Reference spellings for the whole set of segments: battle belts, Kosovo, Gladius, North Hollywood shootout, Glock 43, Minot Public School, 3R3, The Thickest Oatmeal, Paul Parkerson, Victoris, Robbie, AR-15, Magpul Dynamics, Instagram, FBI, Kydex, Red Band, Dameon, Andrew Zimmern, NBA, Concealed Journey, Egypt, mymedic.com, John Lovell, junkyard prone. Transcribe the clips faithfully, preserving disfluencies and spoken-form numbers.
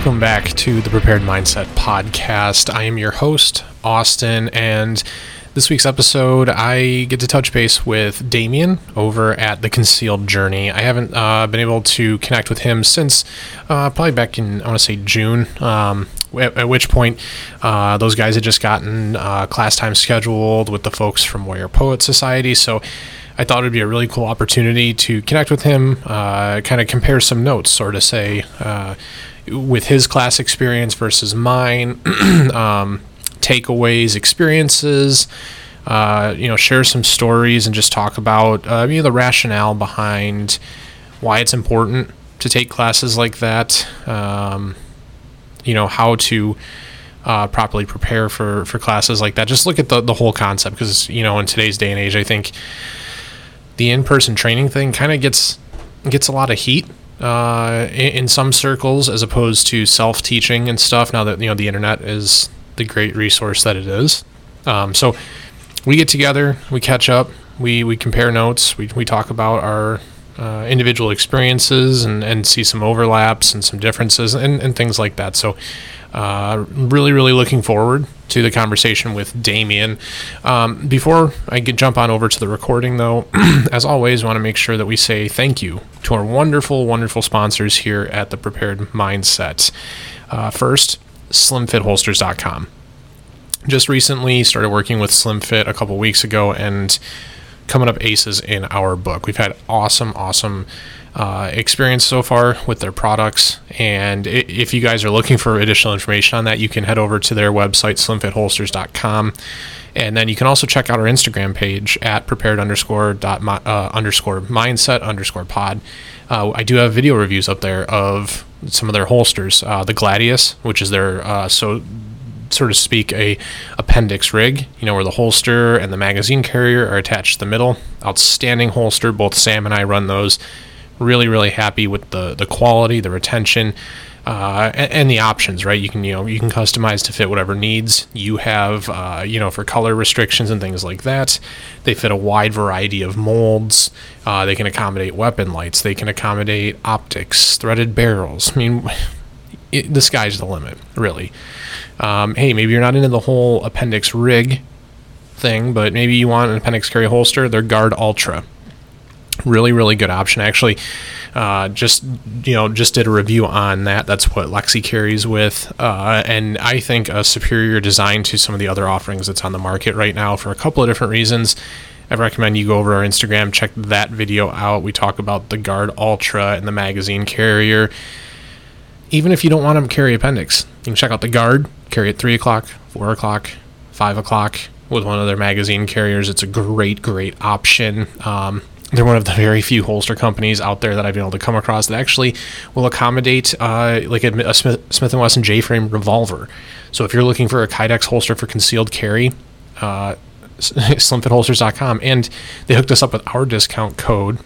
Welcome back to the Prepared Mindset Podcast. I am your host, Austin, and this week's episode, I get to touch base with Dameon over at the Concealed Journey. I haven't uh, been able to connect with him since uh, probably back in, I want to say, June, um, at, at which point uh, those guys had just gotten uh, class time scheduled with the folks from Warrior Poet Society, so I thought it would be a really cool opportunity to connect with him, uh, kind of compare some notes, sort of say, uh, with his class experience versus mine, um, takeaways, experiences, uh, you know, share some stories and just talk about uh, you know, the rationale behind why it's important to take classes like that, um, you know, how to uh, properly prepare for, for classes like that. Just look at the, the whole concept because, you know, in today's day and age, I think the in-person training thing kind of gets gets a lot of heat uh, in, in some circles as opposed to self-teaching and stuff. Now that you know the internet is the great resource that it is, um, so we get together, we catch up, we we compare notes, we we talk about our uh, individual experiences and, and see some overlaps and some differences and, and things like that. So uh, really, really looking forward to the conversation with Dameon. Um, before I get, jump on over to the recording, though, as always, I want to make sure that we say thank you to our wonderful, wonderful sponsors here at the Prepared Mindset. Uh, first, slim fit holsters dot com. Just recently started working with SlimFit a couple weeks ago and coming up aces in our book. We've had awesome, awesome uh, experience so far with their products. And if you guys are looking for additional information on that, you can head over to their website, slim fit holsters dot com. And then you can also check out our Instagram page at prepared underscore dot my, uh, underscore mindset underscore pod. Uh, I do have video reviews up there of some of their holsters, uh, the Gladius, which is their, uh, so sort of speak, a appendix rig, you know, where the holster and the magazine carrier are attached to the middle. Outstanding holster. Both Sam and I run those. Really, really happy with the, the quality, the retention, uh, and, and the options, right? You can, you know, you can customize to fit whatever needs you have, uh, you know, for color restrictions and things like that. They fit a wide variety of molds. Uh, they can accommodate weapon lights. They can accommodate optics, threaded barrels. I mean, it, the sky's the limit, really. Um, hey, maybe you're not into the whole appendix rig thing, but maybe you want an appendix carry holster. They're Guard Ultra. Really, really good option. Actually, uh, just, you know, just did a review on that. That's what Lexi carries with. Uh, and I think a superior design to some of the other offerings that's on the market right now for a couple of different reasons. I recommend you go over our Instagram, check that video out. We talk about the Guard Ultra and the magazine carrier. Even if you don't want them to carry appendix, you can check out the Guard, carry at three o'clock, four o'clock, five o'clock with one of their magazine carriers. It's a great, great option. Um, They're one of the very few holster companies out there that I've been able to come across that actually will accommodate uh, like a, a Smith, Smith and Wesson J-frame revolver. So if you're looking for a Kydex holster for concealed carry, uh, slim fit holsters dot com. And they hooked us up with our discount code,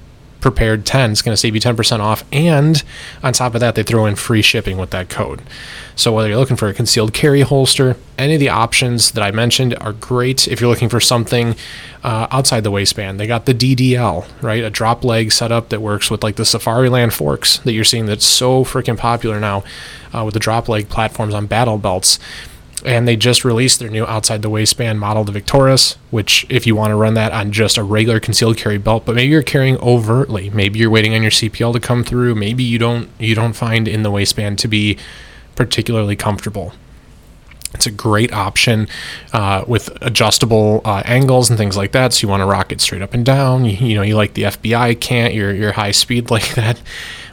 prepared ten. It's going to save you ten percent off. And on top of that, they throw in free shipping with that code. So whether you're looking for a concealed carry holster, any of the options that I mentioned are great. If you're looking for something uh, outside the waistband, they got the D D L, right? A drop leg setup that works with like the Safariland forks that you're seeing that's so freaking popular now uh, with the drop leg platforms on battle belts. And they just released their new outside the waistband model, the Victoris, which if you want to run that on just a regular concealed carry belt, but maybe you're carrying overtly, maybe you're waiting on your C P L to come through, maybe you don't you don't find in the waistband to be particularly comfortable. It's a great option uh, with adjustable uh, angles and things like that. So you want to rock it straight up and down. You, you know, you like the F B I can't, you're, you're high speed like that,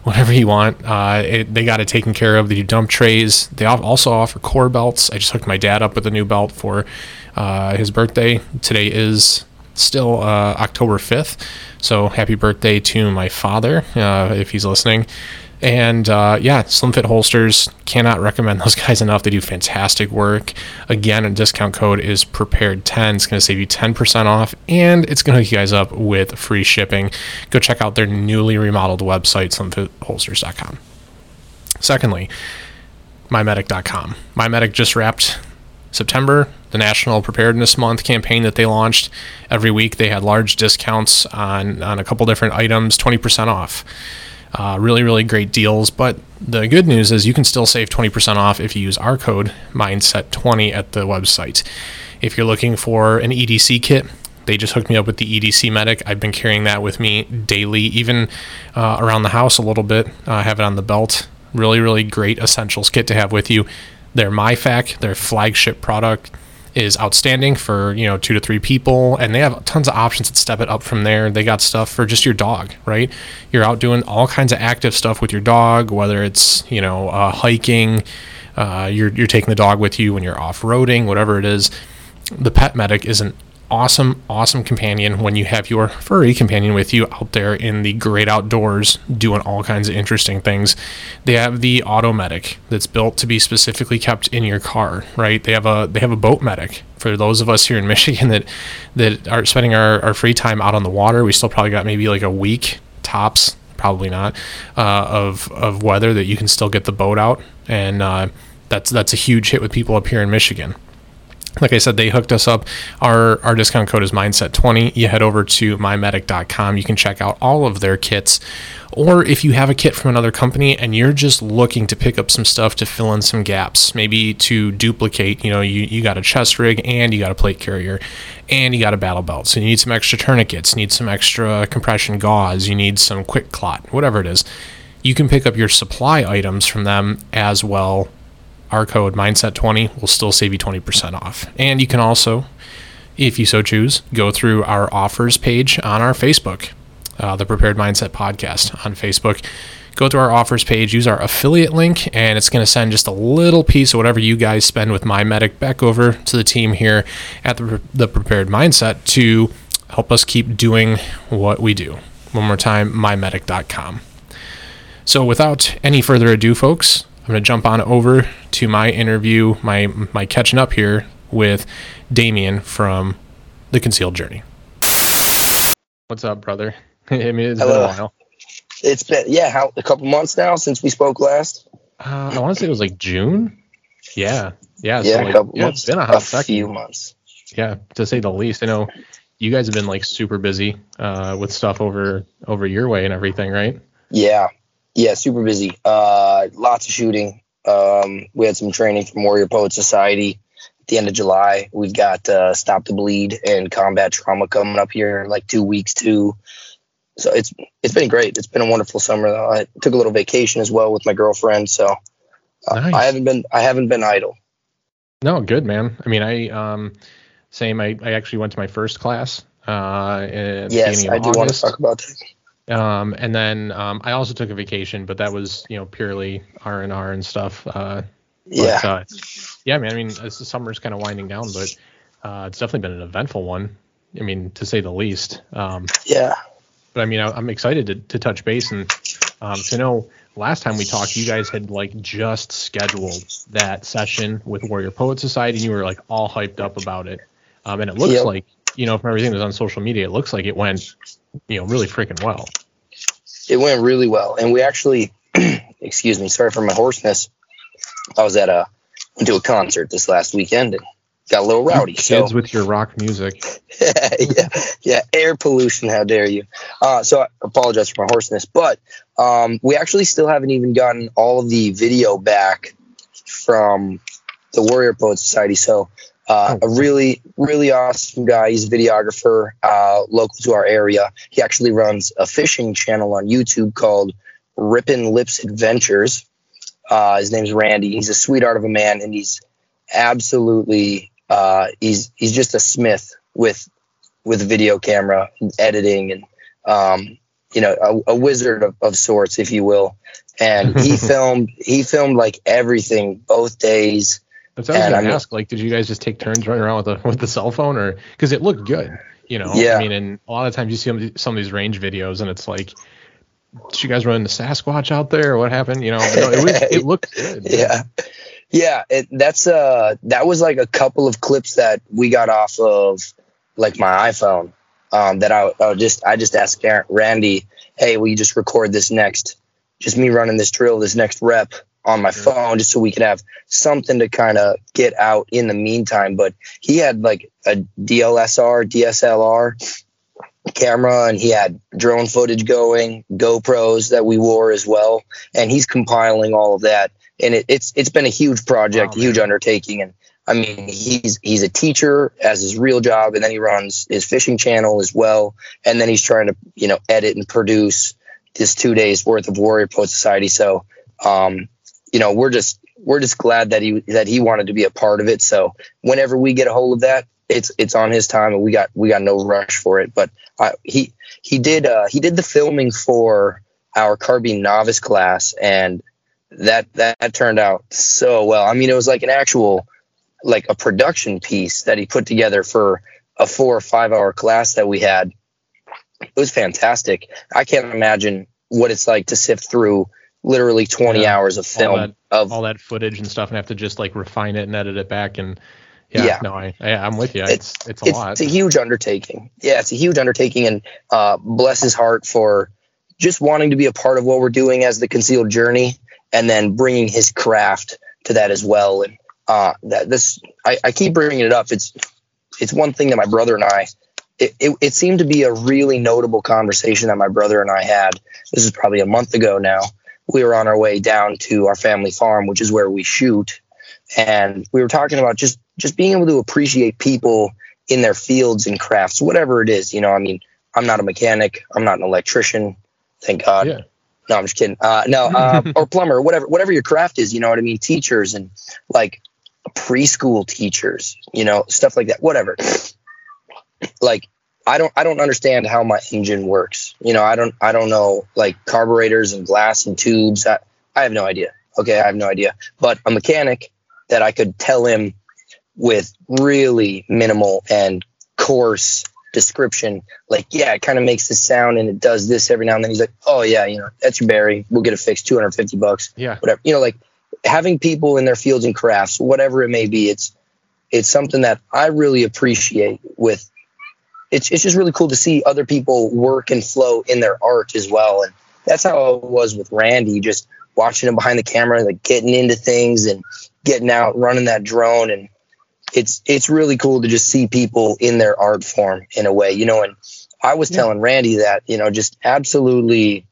whatever you want. Uh, it, they got it taken care of. They do dump trays. They also offer core belts. I just hooked my dad up with a new belt for uh, his birthday. Today is still uh, October fifth. So happy birthday to my father, uh, if he's listening. And uh, yeah, SlimFit Holsters, cannot recommend those guys enough. They do fantastic work. Again, a discount code is prepared ten. It's going to save you ten percent off, and it's going to hook you guys up with free shipping. Go check out their newly remodeled website, slim fit holsters dot com. Secondly, my medic dot com. MyMedic just wrapped September, the National Preparedness Month campaign that they launched. Every week they had large discounts on, on a couple different items, twenty percent off. Uh, really, really great deals. But the good news is you can still save twenty percent off if you use our code mindset twenty at the website. If you're looking for an E D C kit, they just hooked me up with the E D C medic. I've been carrying that with me daily, even uh, around the house a little bit. I uh, have it on the belt. Really, really great essentials kit to have with you. Their MyFac, their flagship product, is outstanding for, you know, two to three people, and they have tons of options that step it up from there. They got stuff for just your dog, right? You're out doing all kinds of active stuff with your dog, whether it's, you know, uh, hiking, uh, you're you're taking the dog with you when you're off-roading, whatever it is. The Pet Medic is an awesome, awesome companion when you have your furry companion with you out there in the great outdoors doing all kinds of interesting things. They have the auto medic that's built to be specifically kept in your car, right? They have a they have a boat medic for those of us here in Michigan that that are spending our, our free time out on the water. We still probably got maybe like a week tops, probably not, uh, of of weather that you can still get the boat out, and uh, that's that's a huge hit with people up here in Michigan. Like I said, they hooked us up. Our our discount code is mindset twenty. You head over to my medic dot com. You can check out all of their kits. Or if you have a kit from another company and you're just looking to pick up some stuff to fill in some gaps, maybe to duplicate, you know, you, you got a chest rig and you got a plate carrier and you got a battle belt. So you need some extra tourniquets, need some extra compression gauze, you need some quick clot, whatever it is. You can pick up your supply items from them as well. Our code mindset twenty will still save you twenty percent off. And you can also, if you so choose, go through our offers page on our Facebook, uh, the Prepared Mindset Podcast on Facebook. Go to our offers page, use our affiliate link, and it's going to send just a little piece of whatever you guys spend with My Medic back over to the team here at the, the Prepared Mindset to help us keep doing what we do. One more time, my medic dot com. So without any further ado, folks, I'm going to jump on over to my interview, my my catching up here with Dameon from the Concealed Journey. What's up, brother? I mean, it's Hello. been a while. It's been, yeah, how, a couple months now since we spoke last. Uh, I want to say it was like June. Yeah. Yeah. Yeah, so like, a couple yeah, months. It's been a hot second. A few months. Yeah, to say the least. I know you guys have been like super busy uh, with stuff over over your way and everything, right? Yeah. Yeah, super busy. Uh, lots of shooting. Um, we had some training from Warrior Poet Society at the end of July. We've got uh, Stop the Bleed and Combat Trauma coming up here in like two weeks too. So it's it's been great. It's been a wonderful summer. I took a little vacation as well with my girlfriend. So uh, nice. I haven't been I haven't been idle. No, good man. I mean, I um, same. I, I actually went to my first class. Uh, in yes, I do August. want to talk about that. Um, and then, um, I also took a vacation, but that was, you know, purely R and R and stuff. Uh, but, yeah. Uh, yeah, man. I mean, the summer's kind of winding down, but, uh, it's definitely been an eventful one. I mean, to say the least. Um, yeah, but I mean, I, I'm excited to, to touch base and, um, to know last time we talked, you guys had like just scheduled that session with Warrior Poet Society and you were like all hyped up about it. Um, and it looks yep. like, you know, from everything that's on social media, it looks like it went, you know, really freaking well. It went really well. And we actually, excuse me, sorry for my hoarseness. I was at a, went to a concert this last weekend and got a little rowdy. You kids so. with your rock music. yeah, yeah, air pollution, how dare you. Uh, so I apologize for my hoarseness. But um, we actually still haven't even gotten all of the video back from the Warrior Poet Society. So Uh, a really, really awesome guy. He's a videographer uh, local to our area. He actually runs a fishing channel on YouTube called Rippin' Lips Adventures. Uh, his name's Randy. He's a sweetheart of a man, and he's absolutely uh, he's he's just a smith with with a video camera and editing, and um, you know, a, a wizard of, of sorts, if you will. And he filmed he filmed like everything both days. That's what I was going to ask. Like, did you guys just take turns running around with the with the cell phone, or because it looked good, you know? Yeah. I mean, and a lot of times you see some of these range videos, and it's like, did you guys run the Sasquatch out there, or what happened? You know, no, it, was, it looked good. Yeah, yeah. It, that's uh, that was like a couple of clips that we got off of like my iPhone. Um, that I, I just I just asked Randy, hey, will you just record this next, just me running this drill, this next rep on my phone, just so we could have something to kind of get out in the meantime. But he had like a D L S R, D S L R, camera, and he had drone footage going, GoPros that we wore as well, and he's compiling all of that. And it, it's it's been a huge project, wow, a huge undertaking. And I mean, he's he's a teacher as his real job, and then he runs his fishing channel as well. And then he's trying to, you know, edit and produce this two days worth of Warrior Poet Society. So, um, you know, we're just we're just glad that he that he wanted to be a part of it. So whenever we get a hold of that, it's it's on his time, and we got we got no rush for it. But I, he he did uh, he did the filming for our carbine novice class, and that that turned out so well. I mean, it was like an actual, like a production piece that he put together for a four or five hour class that we had. It was fantastic. I can't imagine what it's like to sift through literally twenty yeah, hours of film, all that, of all that footage and stuff, and have to just like refine it and edit it back. And yeah, yeah. no, I, I, I'm with you. It's, it's, it's a it's, lot. It's a huge undertaking. Yeah. It's a huge undertaking, and uh, bless his heart for just wanting to be a part of what we're doing as the Concealed Journey, and then bringing his craft to that as well. And uh, that this, I, I keep bringing it up. It's, it's one thing that my brother and I, it, it, it seemed to be a really notable conversation that my brother and I had. This is probably a month ago now. We were on our way down to our family farm, which is where we shoot. And we were talking about just, just being able to appreciate people in their fields and crafts, whatever it is. You know, I mean, I'm not a mechanic. I'm not an electrician. Thank God. Yeah. No, I'm just kidding. Uh, no, uh, or plumber, whatever, whatever your craft is, you know what I mean? Teachers and like preschool teachers, you know, stuff like that, whatever. Like, I don't, I don't understand how my engine works. You know, I don't, I don't know like carburetors and glass and tubes. I, I have no idea. Okay. I have no idea, but a mechanic that I could tell him with really minimal and coarse description, like, yeah, it kind of makes this sound and it does this every now and then. He's like, oh yeah, you know, that's your bearing. We'll get it fixed, two hundred fifty bucks, yeah, whatever. You know, like having people in their fields and crafts, whatever it may be, it's it's something that I really appreciate. With it's it's just really cool to see other people work and flow in their art as well. And that's how it was with Randy, just watching him behind the camera, like getting into things and getting out, running that drone. And It's it's really cool to just see people in their art form in a way, you know. And I was yeah. telling Randy that, you know, just absolutely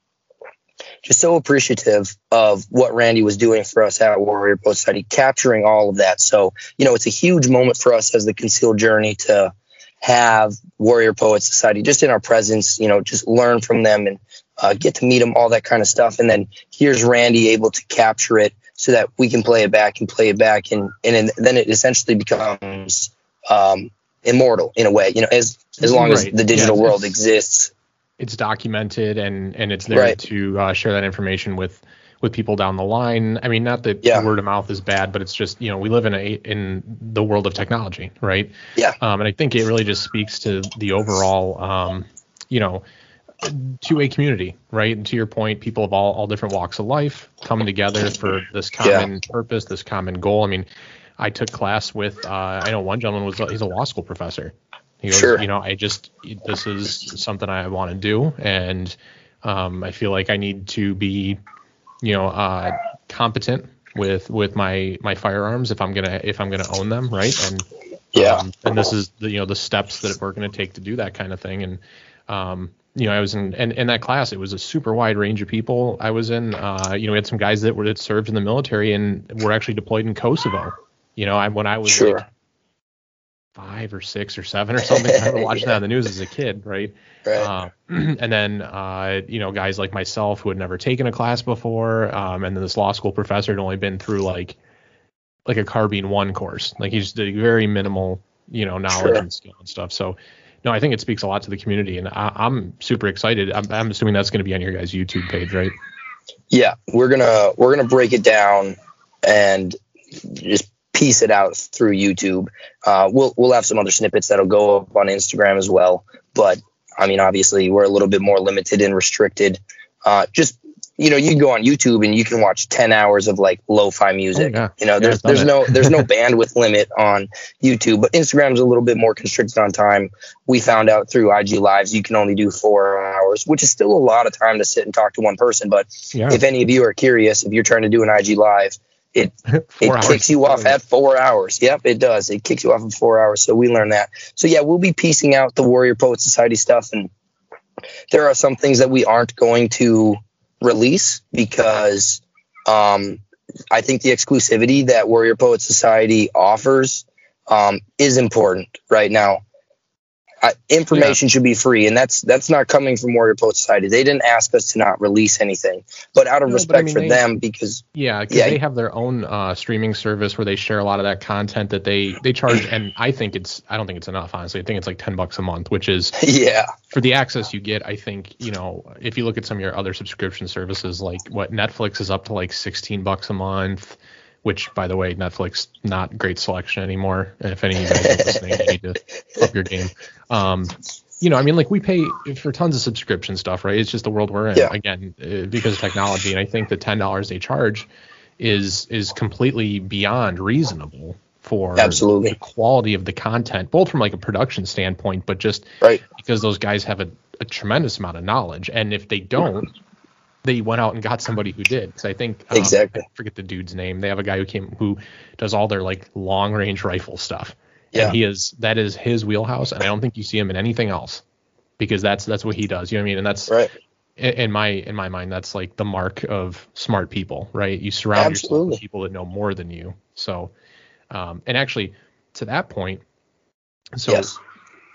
just so appreciative of what Randy was doing for us at Warrior Poet Society, capturing all of that. So, you know, it's a huge moment for us as the Concealed Journey to have Warrior Poet Society just in our presence, you know, just learn from them and uh, get to meet them, all that kind of stuff. And then here's Randy able to capture it, so that we can play it back and play it back. And, and then it essentially becomes um, immortal in a way, you know, as as long right. as the digital yeah, world it's, exists. It's documented and, and it's there right. to uh, share that information with, with people down the line. I mean, not that yeah. word of mouth is bad, but it's just, you know, we live in a in the world of technology, right? Yeah. Um, and I think it really just speaks to the overall, um, you know, two-way community, right? And to your point, people of all, all different walks of life coming together for this common yeah. purpose, this common goal. I mean, I took class with, uh, I know one gentleman was, he's a law school professor. He goes, sure. you know, I just, this is something I want to do. And um, I feel like I need to be, you know, uh, competent with, with my, my firearms if I'm going to, if I'm going to own them. Right. And, yeah. Um, and this is the, you know, the steps that we're going to take to do that kind of thing. And, um, you know, I was in, in, in that class, it was a super wide range of people I was in. Uh, you know, we had some guys that were that served in the military and were actually deployed in Kosovo. You know, I, when I was sure. like five or six or seven or something, I remember watching yeah. that on the news as a kid, right? right. Uh, and then, uh, you know, guys like myself who had never taken a class before, um, and then this law school professor had only been through like like a Carbine One course. Like he just did very minimal, you know, knowledge sure. and skill and stuff. So. No, I think it speaks a lot to the community, and I, I'm super excited. I'm, I'm assuming that's going to be on your guys' YouTube page, right? Yeah, we're gonna we're gonna break it down and just piece it out through YouTube. Uh, we'll we'll have some other snippets that'll go up on Instagram as well. But I mean, obviously, we're a little bit more limited and restricted. Uh, just you know, you can go on YouTube and you can watch ten hours of like lo-fi music. Oh, yeah. You know, there's yeah, there's it. no there's no bandwidth limit on YouTube, but Instagram's a little bit more constricted on time. We found out through I G Lives you can only do four hours, which is still a lot of time to sit and talk to one person. But yeah. if any of you are curious, if you're trying to do an I G Live, it it hours. kicks you off at four hours. Yep, it does. It kicks you off at four hours. So we learned that. So yeah, we'll be piecing out the Warrior Poet Society stuff and there are some things that we aren't going to release because um, I think the exclusivity that Warrior Poet Society offers um, is important right now. Uh, information yeah. should be free, and that's that's not coming from Warrior Poet Society. They didn't ask us to not release anything, but out of no, respect I mean, for they, them, because yeah, because yeah, they have their own uh, streaming service where they share a lot of that content that they they charge. And I think it's I don't think it's enough, honestly. I think it's like ten bucks a month, which is yeah for the access you get. I think you know if you look at some of your other subscription services, like what Netflix is up to like sixteen bucks a month. Which, by the way, Netflix, not great selection anymore. And if any of you guys are listening, you need to up your game. Um, you know, I mean, like we pay for tons of subscription stuff, right? It's just the world we're in, yeah. again, uh, because of technology. And I think the ten dollars they charge is is completely beyond reasonable for Absolutely. the quality of the content, both from like a production standpoint, but just right. because those guys have a, a tremendous amount of knowledge. And if they don't, they went out and got somebody who did. Because I think um, exactly. I forget the dude's name. They have a guy who came who does all their like long range rifle stuff. Yeah, and he is that is his wheelhouse, and I don't think you see him in anything else because that's that's what he does. You know what I mean? And that's right. in, in my in my mind, that's like the mark of smart people, right? You surround Absolutely. yourself with people that know more than you. So, um, and actually to that point, so yes.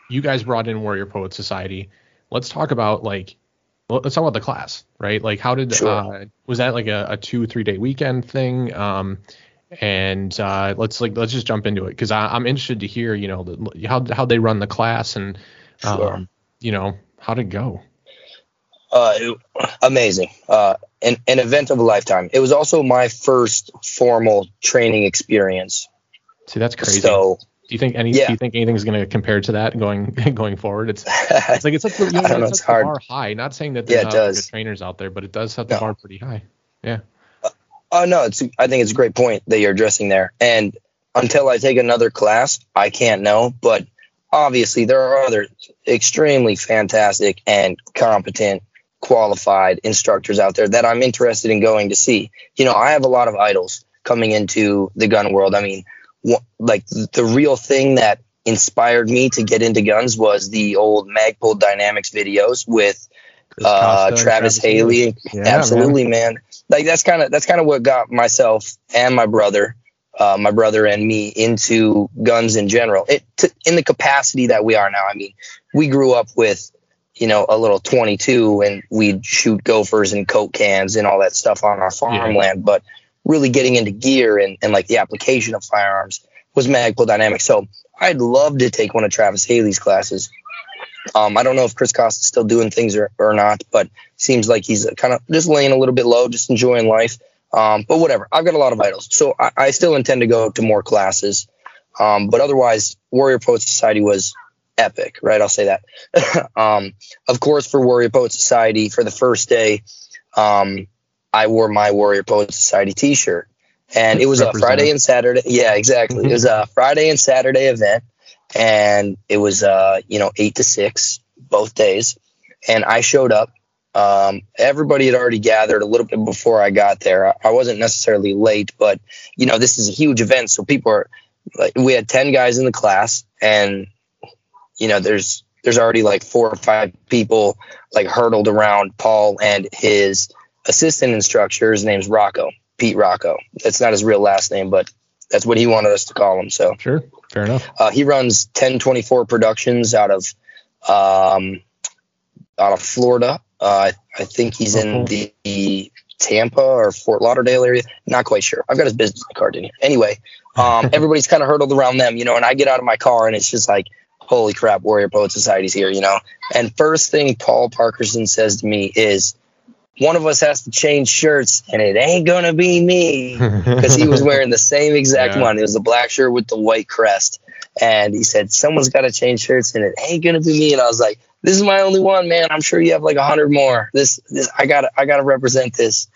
you guys brought in Warrior Poet Society. Let's talk about like. Let's talk about the class, right? Like, how did sure. uh, was that like a, a two three day weekend thing? Um, and uh, let's like let's just jump into it because I'm interested to hear, you know, the, how how they run the class and um, sure. you know how to go. Uh, amazing, uh, an an event of a lifetime. It was also my first formal training experience. See, that's crazy. So. Do you think any? Yeah. Do you think anything's going to compare to that going going forward? It's, it's like it's like the, you know, know, it's it's hard. the bar high. Not saying that there's yeah, not good trainers out there, but it does set the no. bar pretty high. Yeah. Oh uh, uh, no, it's. I think it's a great point that you're addressing there. And until I take another class, I can't know. But obviously, there are other extremely fantastic and competent, qualified instructors out there that I'm interested in going to see. You know, I have a lot of idols coming into the gun world. I mean. Like the real thing that inspired me to get into guns was the old Magpul Dynamics videos with uh, Travis, Travis Haley. Yeah, Absolutely, man. man. Like that's kind of that's kind of what got myself and my brother, uh, my brother and me into guns in general. It t- in the capacity that we are now. I mean, we grew up with you know a little twenty-two and we'd shoot gophers and coke cans and all that stuff on our farmland, yeah. but. Really getting into gear and, and like the application of firearms was Magpul Dynamics. So I'd love to take one of Travis Haley's classes. Um, I don't know if Chris Costa's still doing things or, or not, but seems like he's kind of just laying a little bit low, just enjoying life. Um, but whatever, I've got a lot of idols. So I, I still intend to go to more classes. Um, but otherwise, Warrior Poet Society was epic, right? I'll say that. um, of course, for Warrior Poet Society, for the first day, um, I wore my Warrior Poet Society t-shirt and it was a Friday and Saturday. Yeah, exactly. It was a Friday and Saturday event and it was, uh, you know, eight to six both days. And I showed up. Um, everybody had already gathered a little bit before I got there. I, I wasn't necessarily late, but you know, this is a huge event. So people are like, we had ten guys in the class and you know, there's, there's already like four or five people like hurtled around Paul and his, assistant instructor, his name's Rocco, Pete Rocco. That's not his real last name, but that's what he wanted us to call him. So sure, fair enough. Uh, he runs ten twenty-four Productions out of um, out of Florida. Uh, I think he's in the, the Tampa or Fort Lauderdale area. Not quite sure. I've got his business card in here. Anyway, um, everybody's kind of hurtled around them, you know. And I get out of my car, and it's just like, holy crap, Warrior Poet Society's here, you know. And first thing Paul Parkerson says to me is. One of us has to change shirts, and it ain't going to be me because he was wearing the same exact yeah. one. It was the black shirt with the white crest. And he said, someone's got to change shirts, and it ain't going to be me. And I was like, this is my only one, man. I'm sure you have like a hundred more. This, this I got to I gotta represent this.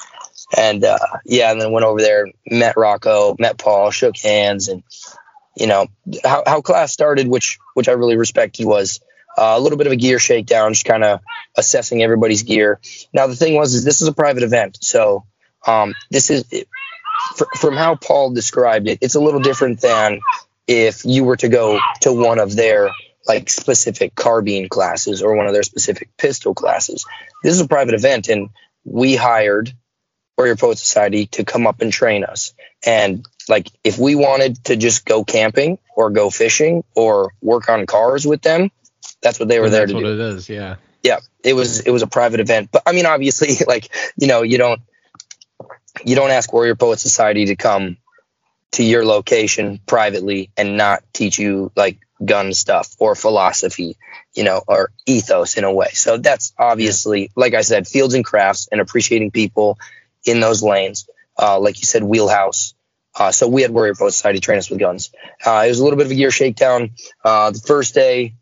And, uh, yeah, and then went over there, met Rocco, met Paul, shook hands. And, you know, how, how class started, which which I really respected, was Uh, a little bit of a gear shakedown, just kind of assessing everybody's gear. Now, the thing was, is this is a private event. So um, this is it, fr- from how Paul described it. It's a little different than if you were to go to one of their like specific carbine classes or one of their specific pistol classes. This is a private event, and we hired Warrior Poet Society to come up and train us. And like, if we wanted to just go camping or go fishing or work on cars with them, that's what they were and there to do. That's what it is, yeah. Yeah, it was it was a private event. But I mean, obviously, like, you know, you don't you don't ask Warrior Poet Society to come to your location privately and not teach you like gun stuff or philosophy, you know, or ethos in a way. So that's obviously, yeah. like I said, fields and crafts and appreciating people in those lanes. Uh, like you said, wheelhouse. Uh, so we had Warrior Poet Society train us with guns. Uh, it was a little bit of a gear shakedown. Uh, the first day,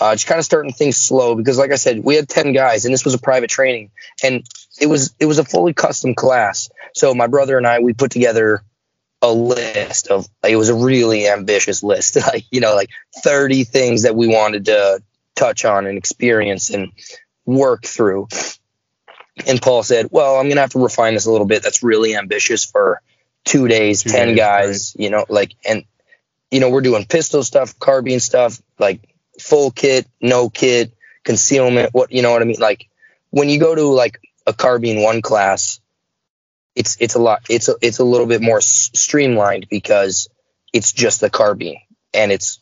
uh, just kind of starting things slow because, like I said, we had ten guys and this was a private training, and it was it was a fully custom class. So my brother and I, we put together a list of, it was a really ambitious list, like, you know, like thirty things that we wanted to touch on and experience and work through. And Paul said, well, I'm going to have to refine this a little bit. That's really ambitious for two days, two ten days, guys, right. you know, like, and, you know, we're doing pistol stuff, carbine stuff, like full kit, no kit, concealment. What, you know what I mean? Like when you go to like a Carbine One class, It's it's a lot. It's a, it's a little bit more s- streamlined because it's just the carbine, and it's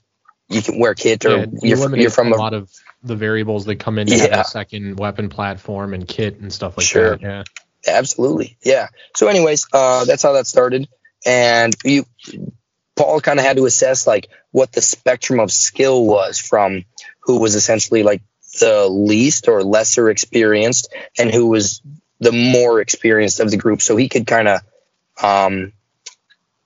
you can wear kit or yeah, you're, you're from a, a lot of the variables that come into yeah. the second weapon platform and kit and stuff like sure. that. Yeah, absolutely. Yeah. So, anyways, uh, that's how that started, and you, Paul, kind of had to assess like what the spectrum of skill was from who was essentially like the least or lesser experienced and who was the more experienced of the group, so he could kind of, um,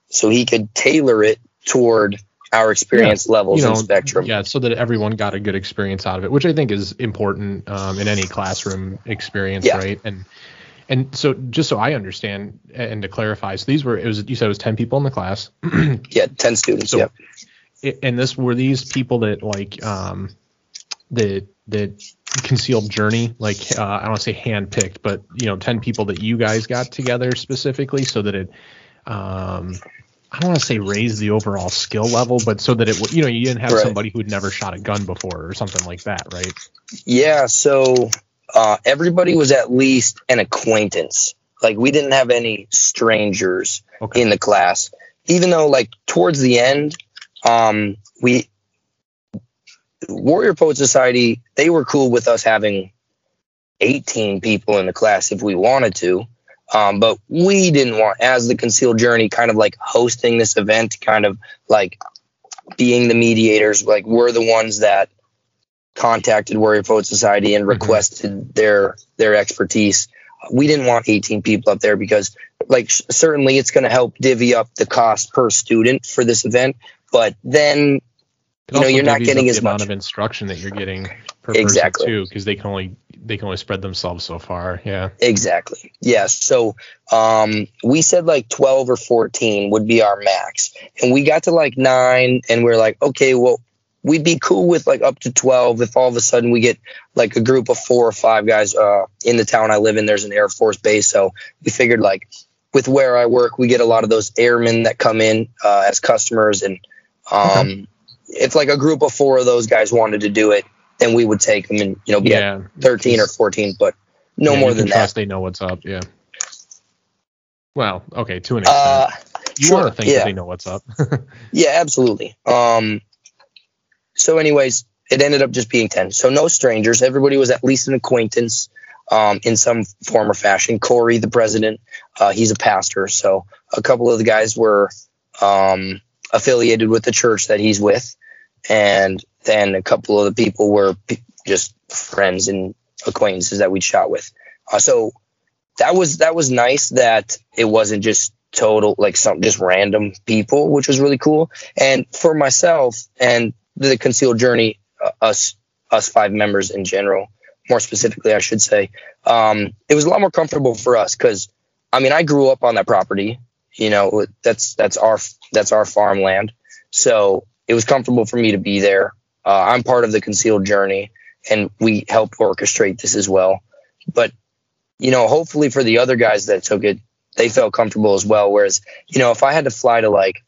so he could tailor it toward our experience yeah, levels you know, and spectrum. Yeah, so that everyone got a good experience out of it, which I think is important um, in any classroom experience, yeah. right? And and so just so I understand and to clarify, so these were it was you said it was ten people in the class. yeah, ten students. So, yeah. It, and this were these people that like um, that that. Concealed Journey, like uh, I don't want to say handpicked, but you know, ten people that you guys got together specifically, so that it, um, I don't want to say raised the overall skill level, but so that it, you know, you didn't have right. somebody who'd never shot a gun before or something like that, right? Yeah. So uh, everybody was at least an acquaintance. Like we didn't have any strangers okay. in the class, even though like towards the end, um, we. Warrior Poet Society, they were cool with us having eighteen people in the class if we wanted to, um, but we didn't want, as the Concealed Journey, kind of like hosting this event, kind of like being the mediators, like we're the ones that contacted Warrior Poet Society and requested mm-hmm. their their expertise. We didn't want eighteen people up there because, like, sh- certainly it's going to help divvy up the cost per student for this event, but then... You know, you're not getting as much of instruction that you're getting per exactly. person too, because they can only they can only spread themselves so far. Yeah, exactly. Yeah. So um, we said like twelve or fourteen would be our max, and we got to like nine, and we're like, okay, well, we'd be cool with like up to twelve if all of a sudden we get like a group of four or five guys uh, in the town I live in. There's an Air Force base, so we figured like with where I work, we get a lot of those airmen that come in uh, as customers, and um. Mm-hmm. If like a group of four of those guys wanted to do it, then we would take them and, you know, be yeah, at thirteen or fourteen, but no yeah, more than that. They know what's up. Yeah. Well, okay. To an extent. Uh, you sure, want to think yeah. that they know what's up. yeah, absolutely. Um, so anyways, it ended up just being ten. So no strangers. Everybody was at least an acquaintance um, in some form or fashion. Corey, the president, uh, he's a pastor. So a couple of the guys were um, affiliated with the church that he's with. And then a couple of the people were p- just friends and acquaintances that we'd shot with. Uh, so that was that was nice that it wasn't just total, like some just random people, which was really cool. And for myself and the Concealed Journey, uh, us us five members in general, more specifically, I should say, um, it was a lot more comfortable for us because, I mean, I grew up on that property. You know, that's that's our that's our farmland. So it was comfortable for me to be there. Uh, I'm part of the Concealed Journey, and we helped orchestrate this as well. But, you know, hopefully for the other guys that took it, they felt comfortable as well. Whereas, you know, if I had to fly to like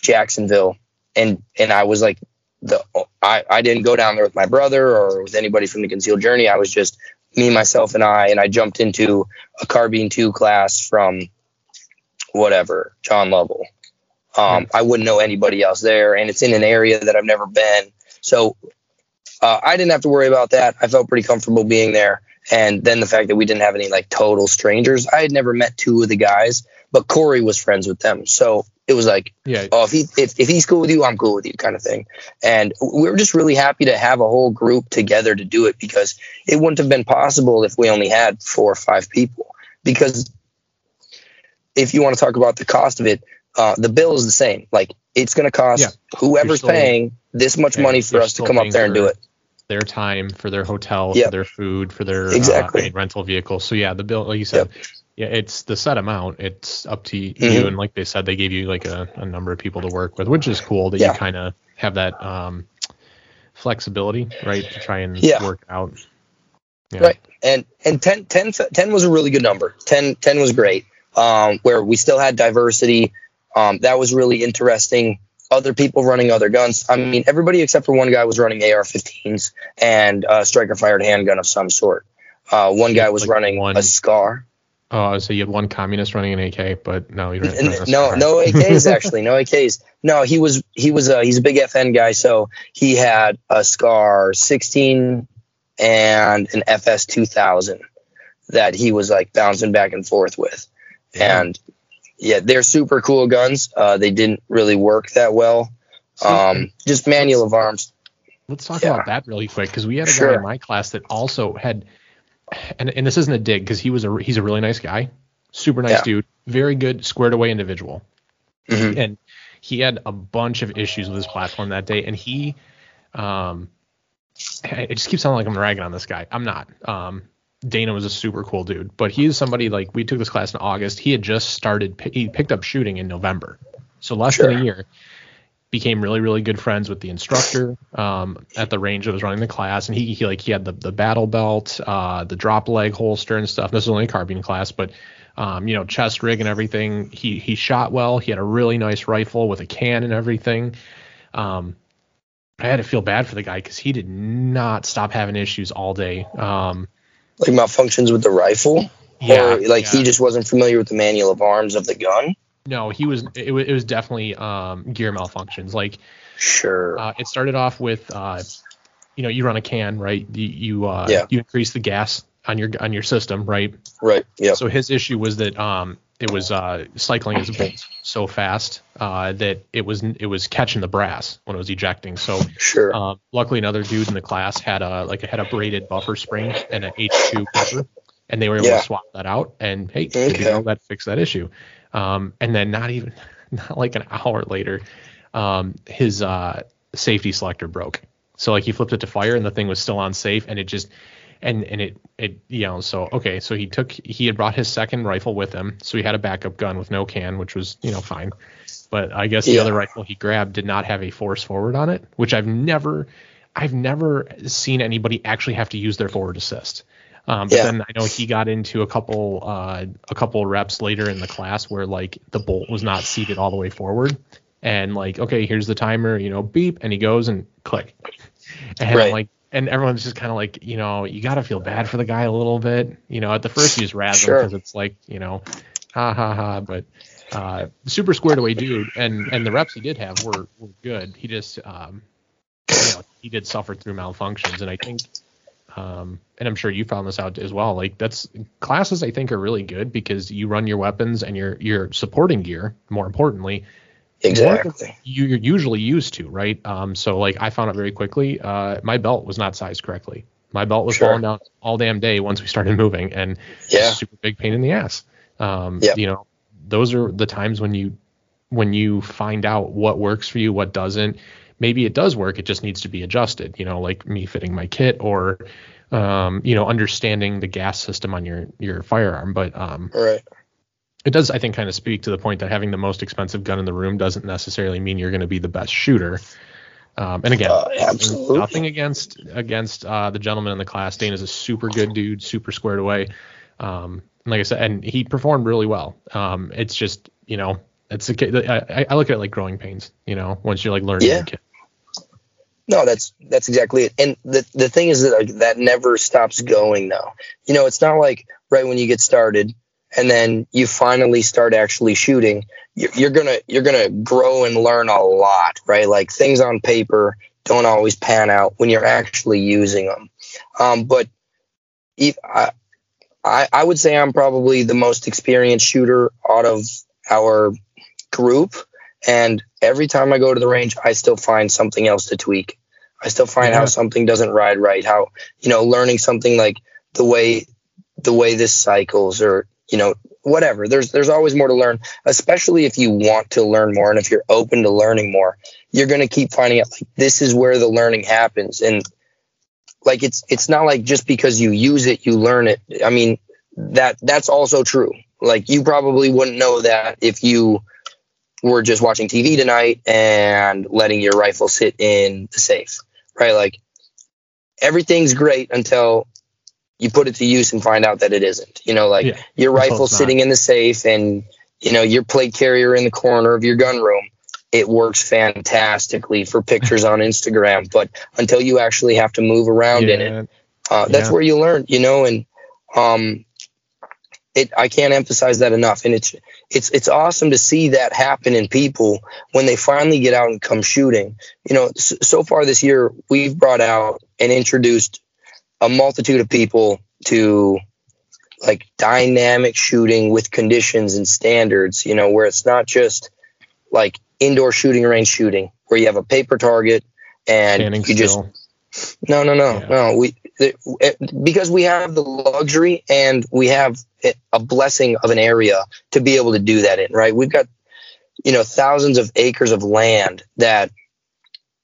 Jacksonville and and I was like the I, I didn't go down there with my brother or with anybody from the Concealed Journey. I was just me, myself, and I, and I jumped into a Carbine two class from whatever, John Lovell. Um, I wouldn't know anybody else there, and it's in an area that I've never been. So uh, I didn't have to worry about that. I felt pretty comfortable being there. And then the fact that we didn't have any like total strangers. I had never met two of the guys, but Corey was friends with them. So it was like, yeah. oh, if he if, if he's cool with you, I'm cool with you kind of thing. And we were just really happy to have a whole group together to do it, because it wouldn't have been possible if we only had four or five people. Because if you want to talk about the cost of it, uh, the bill is the same. Like, it's going to cost yeah. whoever's still, paying this much money for us to come up there and do it. Their time, for their hotel, yep. for their food, for their exactly. uh, I mean, rental vehicle. So yeah, the bill, like you said, yep. yeah, it's the set amount. It's up to mm-hmm. you. And like they said, they gave you like a, a number of people to work with, which is cool that yeah. you kind of have that um, flexibility, right, to try and yeah. work out. Yeah. Right, and and ten, ten, ten was a really good number. ten, ten was great, um, where we still had diversity. Um, that was really interesting. Other people running other guns. I mean, everybody except for one guy was running A R fifteens and a striker-fired handgun of some sort. Uh, one guy was like running one, a SCAR. Oh, so you had one communist running an A K, but no, you didn't. No, no A Ks actually, no A Ks. No, he was he was a, he's a big F N guy, so he had a SCAR sixteen and an F S two thousand that he was like bouncing back and forth with, yeah. and. Yeah, they're super cool guns. Uh, they didn't really work that well. Um, just manual of arms. Let's talk yeah. about that really quick, because we had a sure. guy in my class that also had, and, and this isn't a dig, because he was a he's a really nice guy, super nice yeah. dude, very good, squared away individual, mm-hmm. and he had a bunch of issues with his platform that day, and he, um, it just keeps sounding like I'm ragging on this guy. I'm not. Um. Dana was a super cool dude, but he is somebody like we took this class in August. He had just started, he picked up shooting in November. So less sure. than a year, became really, really good friends with the instructor um, at the range that was running the class. And he, he like, he had the, the battle belt, uh, the drop leg holster and stuff. This was only a carbine class, but um, you know, chest rig and everything. He, he shot well, he had a really nice rifle with a can and everything. Um, I had to feel bad for the guy, cause he did not stop having issues all day. Um, Like malfunctions with the rifle, yeah, or like yeah. he just wasn't familiar with the manual of arms of the gun. No, he was. It was, it was definitely um, gear malfunctions. Like, sure, uh, it started off with, uh, you know, you run a can, right? You you, uh, yeah. you increase the gas on your on your system, right? Right. Yeah. So his issue was that um, it was uh, cycling his bolts so fast uh, that it was it was catching the brass when it was ejecting. So sure. Uh, luckily, another dude in the class had a like had a braided buffer spring and an H two cover, and they were able yeah. to swap that out. And hey, okay. you know, that fixed that issue. Um, and then not even not like an hour later, um, his uh, safety selector broke. So like he flipped it to fire, and the thing was still on safe, and it just. And and it, it, you know, so, okay, so he took, he had brought his second rifle with him. So he had a backup gun with no can, which was, you know, fine. But I guess the yeah. other rifle he grabbed did not have a force forward on it, which I've never, I've never seen anybody actually have to use their forward assist. Um, but yeah. then I know he got into a couple, uh, a couple reps later in the class where like the bolt was not seated all the way forward. And like, okay, here's the timer, you know, beep. And he goes and click. And right. like. And everyone's just kind of like, you know, you got to feel bad for the guy a little bit. You know, at the first you just razz him because it's like, you know, ha, ha, ha. But uh, super squared away dude. And, and the reps he did have were, were good. He just, um, you know, he did suffer through malfunctions. And I think, um, and I'm sure you found this out as well. Like that's classes I think are really good because you run your weapons and your, your supporting gear, more importantly. Exactly. You, you're usually used to, right? Um, so, like, I found out very quickly, uh, my belt was not sized correctly. My belt was sure. falling down all damn day once we started moving, and yeah. super big pain in the ass. Um, yep. You know, those are the times when you when you find out what works for you, what doesn't. Maybe it does work, it just needs to be adjusted. You know, like me fitting my kit or, um, you know, understanding the gas system on your your firearm. But um, right. It does, I think, kind of speak to the point that having the most expensive gun in the room doesn't necessarily mean you're going to be the best shooter. Um, and again, uh, nothing against against uh, the gentleman in the class. Dane is a super good dude, super squared away. Um, and like I said, and he performed really well. Um, it's just, you know, it's a, I, I look at it like growing pains. You know, once you're like learning. Yeah. No, that's that's exactly it. And the the thing is that like, that never stops going, though. You know, it's not like right when you get started and then you finally start actually shooting, you're, you're gonna you're gonna grow and learn a lot, right? Like things on paper don't always pan out when you're actually using them. Um, but if I, I I would say I'm probably the most experienced shooter out of our group. And every time I go to the range, I still find something else to tweak. I still find yeah. how something doesn't ride right, how, you know, learning something like the way the way this cycles or, you know, whatever. There's there's always more to learn, especially if you want to learn more. And if you're open to learning more, you're going to keep finding out like this is where the learning happens. And like it's it's not like just because you use it, you learn it. I mean, that that's also true. Like you probably wouldn't know that if you we're just watching T V tonight and letting your rifle sit in the safe, right? Like everything's great until you put it to use and find out that it isn't, you know, like yeah, your rifle sitting not. in the safe and, you know, your plate carrier in the corner of your gun room. It works fantastically for pictures on Instagram, but until you actually have to move around yeah. in it, uh, that's yeah. where you learn, you know, and, um, It, I can't emphasize that enough. And it's it's it's awesome to see that happen in people when they finally get out and come shooting. You know, so, so far this year, we've brought out and introduced a multitude of people to like dynamic shooting with conditions and standards, you know, where it's not just like indoor shooting range shooting where you have a paper target and Standing you still. just... No, no, no, yeah. no. We because we have the luxury and we have a blessing of an area to be able to do that in, right? We've got, you know, thousands of acres of land that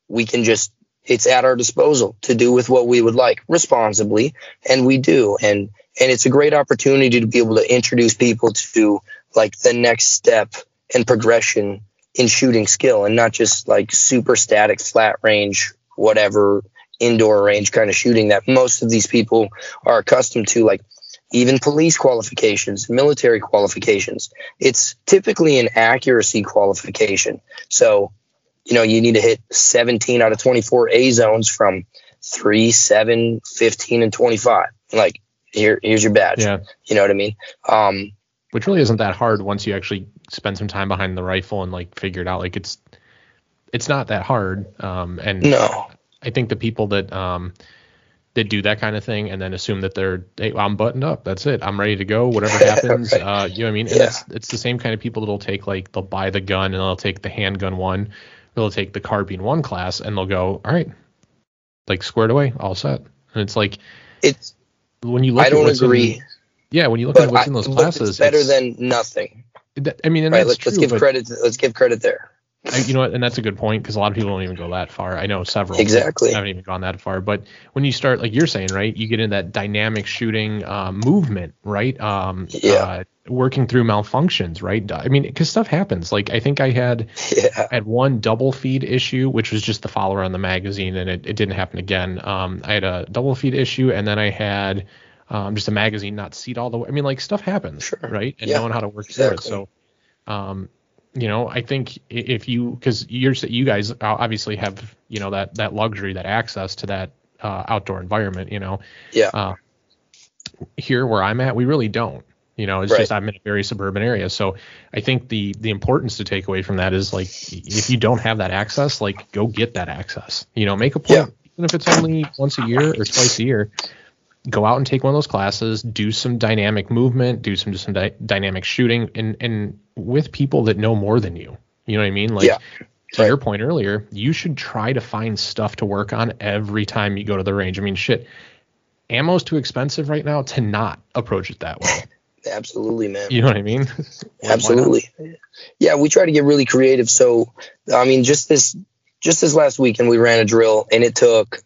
we can just, it's at our disposal to do with what we would like responsibly. And we do. And, and it's a great opportunity to be able to introduce people to like the next step and progression in shooting skill and not just like super static, flat range, whatever, indoor range kind of shooting that most of these people are accustomed to, like even police qualifications, military qualifications. It's typically an accuracy qualification. So, you know, you need to hit seventeen out of twenty-four A zones from three, seven, fifteen, and twenty-five. Like here, here's your badge. Yeah. You know what I mean? Um, Which really isn't that hard once you actually spend some time behind the rifle and like figure it out. Like it's, it's not that hard. Um, and no, I think the people that um, that do that kind of thing and then assume that they're, hey, I'm buttoned up. That's it. I'm ready to go. Whatever happens. right. uh, you know what I mean? And yeah. it's, it's the same kind of people that will take, like, they'll buy the gun and they'll take the handgun one. They'll take the carbine one class and they'll go, all right, like squared away, all set. And it's like, it's when you look I don't at agree. In, yeah, when you look at what's I, in those classes. It's better it's, than nothing. That, I mean, and right, that's let's, true, let's give but, credit. Let's give credit there. You know what, and that's a good point because a lot of people don't even go that far. I know several exactly haven't even gone that far. But when you start, like you're saying, right, you get into that dynamic shooting uh, movement, right? Um, yeah. Uh, working through malfunctions, right? I mean, because stuff happens. Like I think I had yeah. I had one double feed issue, which was just the follower on the magazine, and it, it didn't happen again. Um, I had a double feed issue, and then I had um, just a magazine not seat all the way. I mean, like stuff happens, sure. right? And yeah. knowing how to work exactly. through it. So. Um, You know, I think if you, because you're, you guys obviously have, you know, that, that luxury, that access to that uh, outdoor environment, you know. Yeah. Uh, here where I'm at, we really don't. You know, it's right. just I'm in a very suburban area. So I think the the importance to take away from that is, like, if you don't have that access, like, go get that access. You know, make a point, yeah. even if it's only once a year or twice a year. Go out and take one of those classes, do some dynamic movement, do some, some di- dynamic shooting and, and with people that know more than you, you know what I mean? Like yeah, to right. your point earlier, you should try to find stuff to work on every time you go to the range. I mean, shit, ammo's too expensive right now to not approach it that way. Absolutely, man. You know what I mean? Absolutely. Yeah. We try to get really creative. So, I mean, just this, just this last weekend we ran a drill and it took,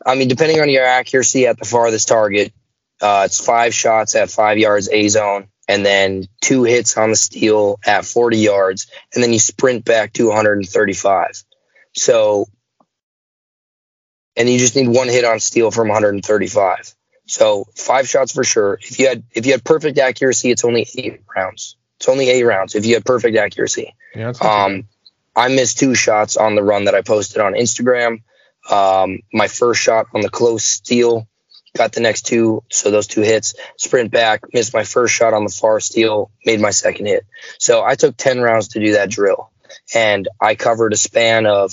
I mean, depending on your accuracy at the farthest target, uh, it's five shots at five yards A zone, and then two hits on the steel at forty yards, and then you sprint back to one thirty-five. So, and you just need one hit on steel from one thirty-five. So five shots for sure. If you had if you had perfect accuracy, it's only eight rounds. It's only eight rounds if you had perfect accuracy. Yeah, that's um, I missed two shots on the run that I posted on Instagram. Um, my first shot on the close steel, got the next two, so those two hits, sprint back, missed my first shot on the far steel, made my second hit. So I took ten rounds to do that drill, and I covered a span of,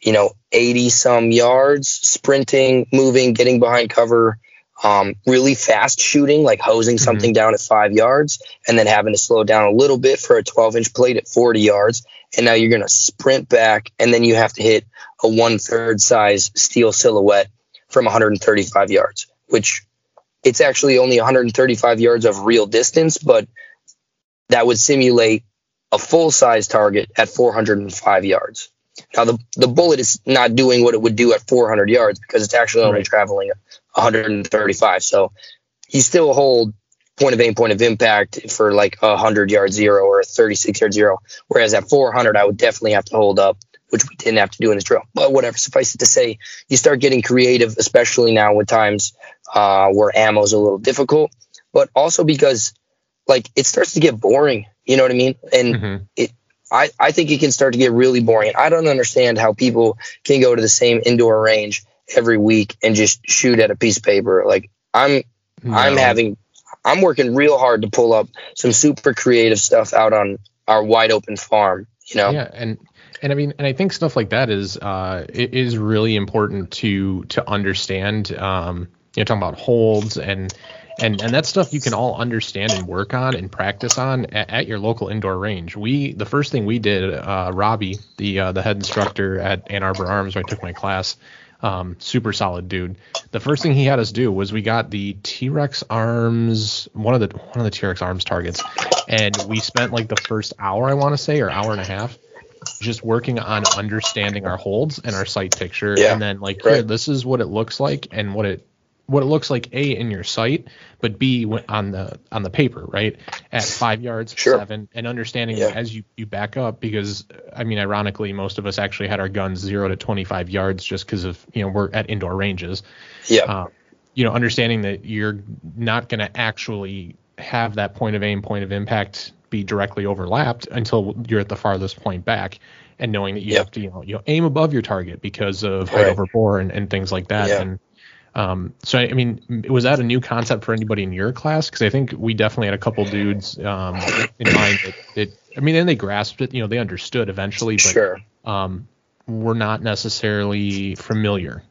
you know, eighty some yards, sprinting, moving, getting behind cover, um, really fast shooting, like hosing mm-hmm. something down at five yards and then having to slow down a little bit for a twelve inch plate at forty yards. And now you're going to sprint back, and then you have to hit a one third size steel silhouette from one thirty-five yards, which it's actually only one thirty-five yards of real distance, but that would simulate a full size target at four hundred five yards. Now the, the bullet is not doing what it would do at four hundred yards because it's actually only right. traveling one thirty-five. So you still hold point of aim, point of impact for like a one hundred yard zero or a thirty-six yard zero. Whereas at four hundred, I would definitely have to hold up, which we didn't have to do in this drill. But whatever, suffice it to say, you start getting creative, especially now with times uh, where ammo is a little difficult, but also because like it starts to get boring. You know what I mean? And mm-hmm. it, I, I think it can start to get really boring. I don't understand how people can go to the same indoor range every week and just shoot at a piece of paper. Like I'm, no. I'm having, I'm working real hard to pull up some super creative stuff out on our wide open farm, you know? Yeah. And, and I mean, and I think stuff like that is, uh, it is really important to, to understand, um, you know, talking about holds and, And and that's stuff you can all understand and work on and practice on at, at your local indoor range. We the first thing we did, uh, Robbie, the uh, the head instructor at Ann Arbor Arms, where I took my class, um, super solid dude. The first thing he had us do was we got the T-Rex Arms, one of the one of the T-Rex Arms targets, and we spent like the first hour I want to say or hour and a half just working on understanding our holds and our sight picture, yeah, and then like right. here, this is what it looks like and what it. what it looks like, A, in your sight, but B, on the on the paper, right, at five yards, sure. seven, and understanding yeah. that as you, you back up, because, I mean, ironically, most of us actually had our guns zero to twenty-five yards just because of, you know, we're at indoor ranges. Yeah. Uh, you know, understanding that you're not going to actually have that point of aim, point of impact be directly overlapped until you're at the farthest point back, and knowing that you yeah. have to, you know, you know, aim above your target because of height right. over bore and, and things like that. Yeah. And Um, so, I mean, was that a new concept for anybody in your class? Because I think we definitely had a couple dudes um, in mind that, that, I mean, and they grasped it, you know, they understood eventually, but sure. um, were not necessarily familiar.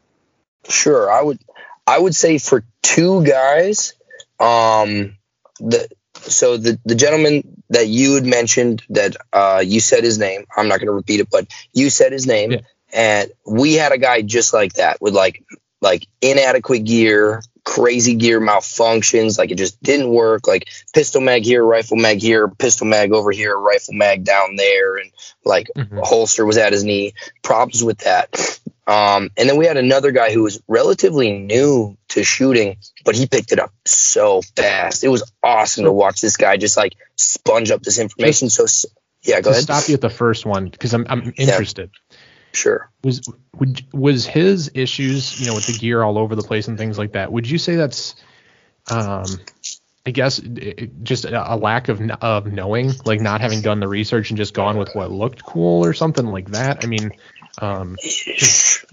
Sure. I would, I would say for two guys, um, the, so the, the gentleman that you had mentioned that uh, you said his name, I'm not going to repeat it, but you said his name yeah. and we had a guy just like that with like, like inadequate gear, crazy gear malfunctions, like it just didn't work, like pistol mag here, rifle mag here, pistol mag over here, rifle mag down there, and like mm-hmm. holster was at his knee, problems with that. Um, and then we had another guy who was relatively new to shooting, but he picked it up so fast. It was awesome to watch this guy just like sponge up this information. So yeah, go ahead. Stop you at the first one because I'm I'm interested. Yeah. Sure. Was would, was his issues, you know, with the gear all over the place and things like that? Would you say that's, um, I guess, it, just a, a lack of of knowing, like not having done the research and just gone with what looked cool or something like that? I mean, um, just,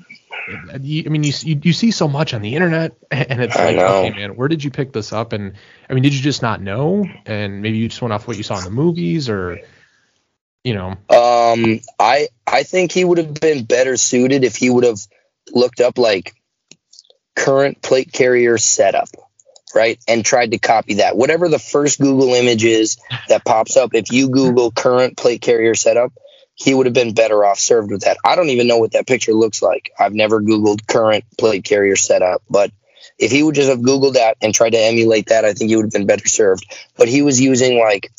I mean, you, you you see so much on the internet, and it's like, okay, man, where did you pick this up? And I mean, did you just not know? And maybe you just went off what you saw in the movies, or. You know, um, I I think he would have been better suited if he would have looked up like current plate carrier setup, right, and tried to copy that. Whatever the first Google image is that pops up, if you Google current plate carrier setup, he would have been better off served with that. I don't even know what that picture looks like. I've never Googled current plate carrier setup, but if he would just have Googled that and tried to emulate that, I think he would have been better served. But he was using like,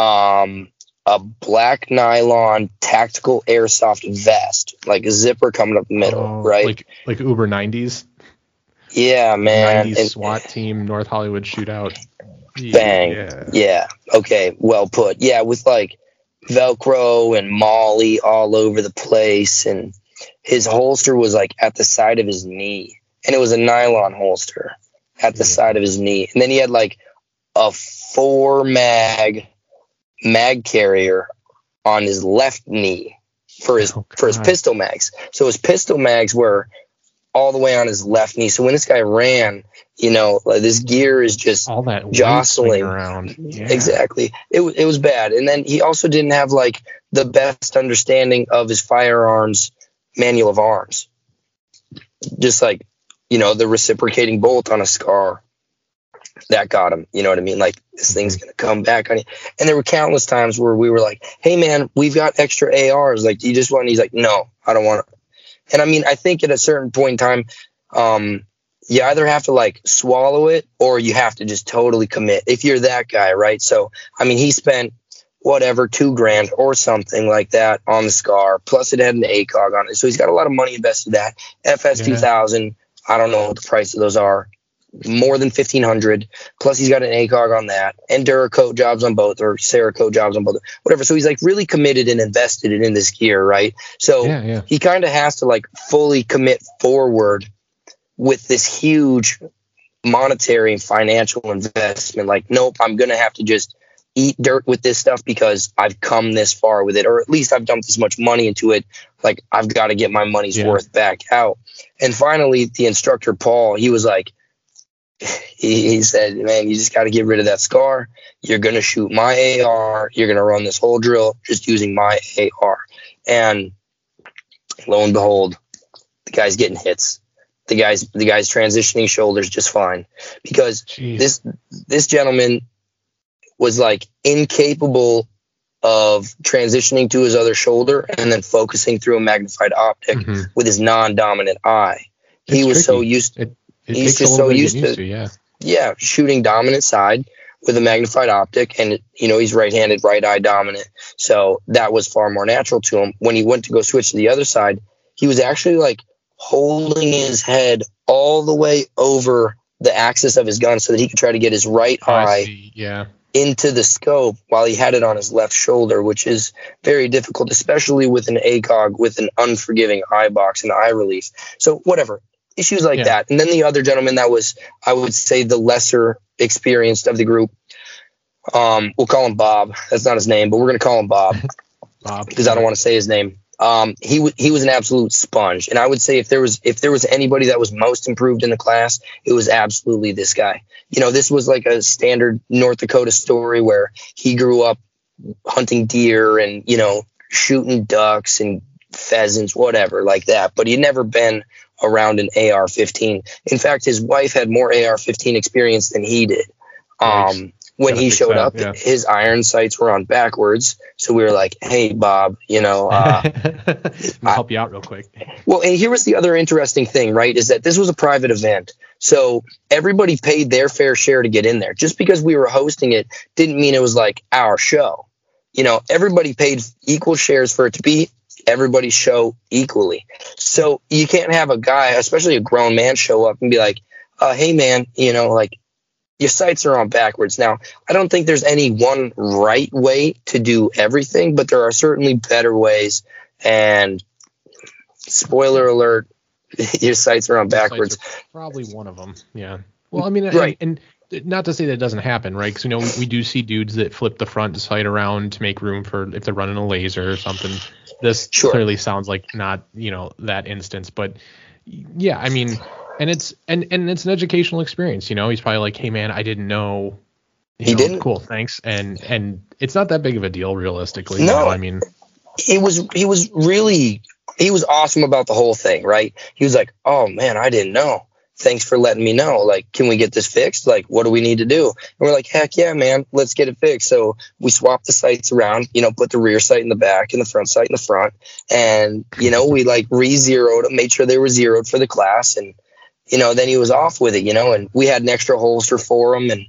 um. a black nylon tactical airsoft vest, like a zipper coming up the middle, oh, right? Like like Uber nineties? Yeah, man. nineties and, SWAT team, North Hollywood shootout. Bang. Yeah. yeah. Okay, well put. Yeah, with like Velcro and Molly all over the place. And his holster was like at the side of his knee. And it was a nylon holster at the yeah. side of his knee. And then he had like a four mag... mag carrier on his left knee, for his oh, for his pistol mags. So his pistol mags were all the way on his left knee. So when this guy ran, you know, like this gear is just all that jostling around. Yeah. Exactly. It it was bad. And then he also didn't have like the best understanding of his firearms manual of arms. Just like, you know, the reciprocating bolt on a SCAR that got him, you know what I mean? Like this thing's going to come back on you. And there were countless times where we were like, hey man, we've got extra A Rs. Like, do you just want, and he's like, no, I don't want to. And I mean, I think at a certain point in time, um, you either have to like swallow it or you have to just totally commit if you're that guy. Right. So, I mean, he spent whatever, two grand or something like that on the SCAR. Plus it had an ACOG on it. So he's got a lot of money invested in that. F S two thousand. I don't know what the price of those are. More than fifteen hundred. Plus he's got an ACOG on that and Duracoat jobs on both, or Cerakote jobs on both, whatever. So he's like really committed and invested in this gear, right? So yeah, yeah. he kind of has to like fully commit forward with this huge monetary and financial investment. Like, nope, I'm going to have to just eat dirt with this stuff because I've come this far with it, or at least I've dumped this much money into it. Like I've got to get my money's yeah. worth back out. And finally the instructor, Paul, he was like, he said, man, you just got to get rid of that SCAR. You're going to shoot my A R. You're going to run this whole drill just using my A R. And lo and behold, the guy's getting hits. The guy's, the guy's transitioning shoulders just fine because Jeez. this, this gentleman was like incapable of transitioning to his other shoulder and then focusing through a magnified optic mm-hmm. with his non-dominant eye. It's he was tricky. so used to it- It he's just so used to, to yeah. yeah, shooting dominant side with a magnified optic. And, you know, he's right-handed, right eye dominant. So that was far more natural to him. When he went to go switch to the other side, he was actually like holding his head all the way over the axis of his gun so that he could try to get his right oh, eye yeah. into the scope while he had it on his left shoulder, which is very difficult, especially with an ACOG, with an unforgiving eye box and eye relief. So whatever. Issues like yeah. that. And then the other gentleman that was, I would say, the lesser experienced of the group, um, we'll call him Bob. That's not his name, but we're going to call him Bob because I don't want to say his name. Um, he w- he was an absolute sponge. And I would say if there was if there was anybody that was most improved in the class, it was absolutely this guy. You know, this was like a standard North Dakota story where he grew up hunting deer and, you know, shooting ducks and pheasants, whatever like that. But he'd never been around an A R fifteen. In fact, his wife had more A R fifteen experience than he did. Um, when he showed up, yeah. his iron sights were on backwards. So we were like, hey, Bob, you know, uh, I'll help you out real quick. Well, and here was the other interesting thing, right, is that this was a private event. So everybody paid their fair share to get in there. Just because we were hosting it didn't mean it was like our show. You know, everybody paid equal shares for it to be everybody's show equally. So you can't have a guy, especially a grown man, show up and be like, uh, hey man, you know, like your sights are on backwards. Now, I don't think there's any one right way to do everything, but there are certainly better ways. And spoiler alert, your sights are on backwards. Sights are probably one of them. Yeah. Well, I mean, right. and, and not to say that doesn't happen, right? Because, you know, we, we do see dudes that flip the front sight around to make room for if they're running a laser or something. This sure. clearly sounds like not, you know, that instance. But, yeah, I mean, and it's and, and it's an educational experience, you know. He's probably like, hey, man, I didn't know. You he know, didn't. Cool, thanks. And and it's not that big of a deal, realistically. No. You know? I mean. He was, he was really, he was awesome about the whole thing, right? He was like, oh, man, I didn't know. Thanks for letting me know. Like, can we get this fixed? Like, what do we need to do? And we're like, heck yeah, man, let's get it fixed. So we swapped the sights around, you know, put the rear sight in the back and the front sight in the front. And, you know, we like re-zeroed them, made sure they were zeroed for the class. And, you know, then he was off with it, you know, and we had an extra holster for him. And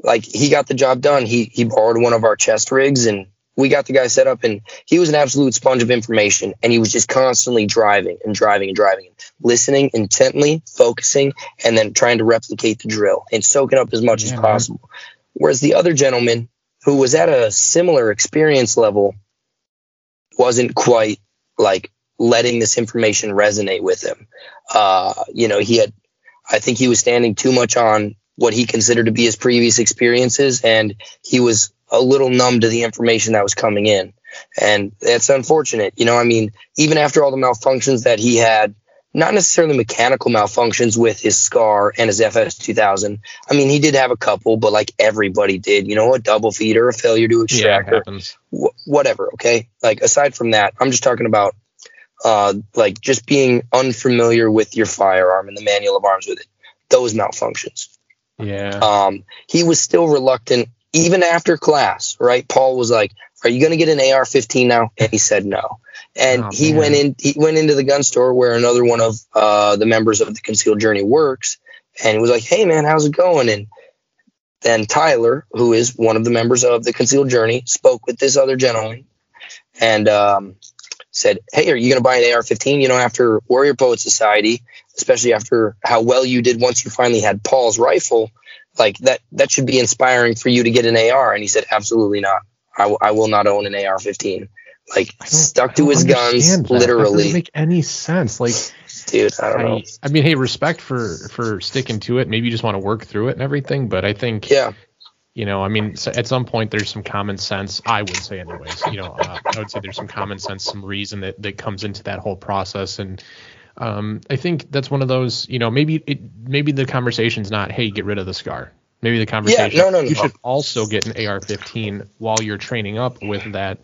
like, he got the job done. He, he borrowed one of our chest rigs and we got the guy set up, and he was an absolute sponge of information, and he was just constantly driving and driving and driving, listening intently, focusing, and then trying to replicate the drill and soaking up as much yeah, as possible. Man. Whereas the other gentleman who was at a similar experience level wasn't quite like letting this information resonate with him. Uh, you know, he had, I think he was standing too much on what he considered to be his previous experiences, and he was a little numb to the information that was coming in. And that's unfortunate. You know, I mean, even after all the malfunctions that he had, not necessarily mechanical malfunctions with his SCAR and his F S two thousand. I mean, he did have a couple, but like everybody did, you know, a double feeder, a failure to extract, yeah, or wh- whatever. Okay. Like aside from that, I'm just talking about uh, like just being unfamiliar with your firearm and the manual of arms with it. Those malfunctions. Yeah. Um, he was still reluctant even after class, right? Paul was like, are you going to get an A R fifteen now? And he said no. And oh, he man. went in. He went into the gun store where another one of uh, the members of the Concealed Journey works, and he was like, "Hey, man, how's it going?" And then Tyler, who is one of the members of the Concealed Journey, spoke with this other gentleman and um, said, "Hey, are you going to buy an A R fifteen? You know, after Warrior Poet Society, especially after how well you did once you finally had Paul's rifle, like that, that should be inspiring for you to get an A R." And he said, "Absolutely not. I, w- I will not own an A R fifteen." Like stuck to his guns, that. literally. That doesn't make any sense, like, dude. I don't I, know. I mean, hey, respect for for sticking to it. Maybe you just want to work through it and everything, but I think, yeah, you know, I mean, so at some point there's some common sense. I would say, anyways, you know, uh, I would say there's some common sense, some reason that that comes into that whole process, and um, I think that's one of those. You know, maybe it, maybe the conversation's not, hey, get rid of the SCAR. Maybe the conversation, yeah, no, no, no, you no. should also get an A R fifteen while you're training up with that.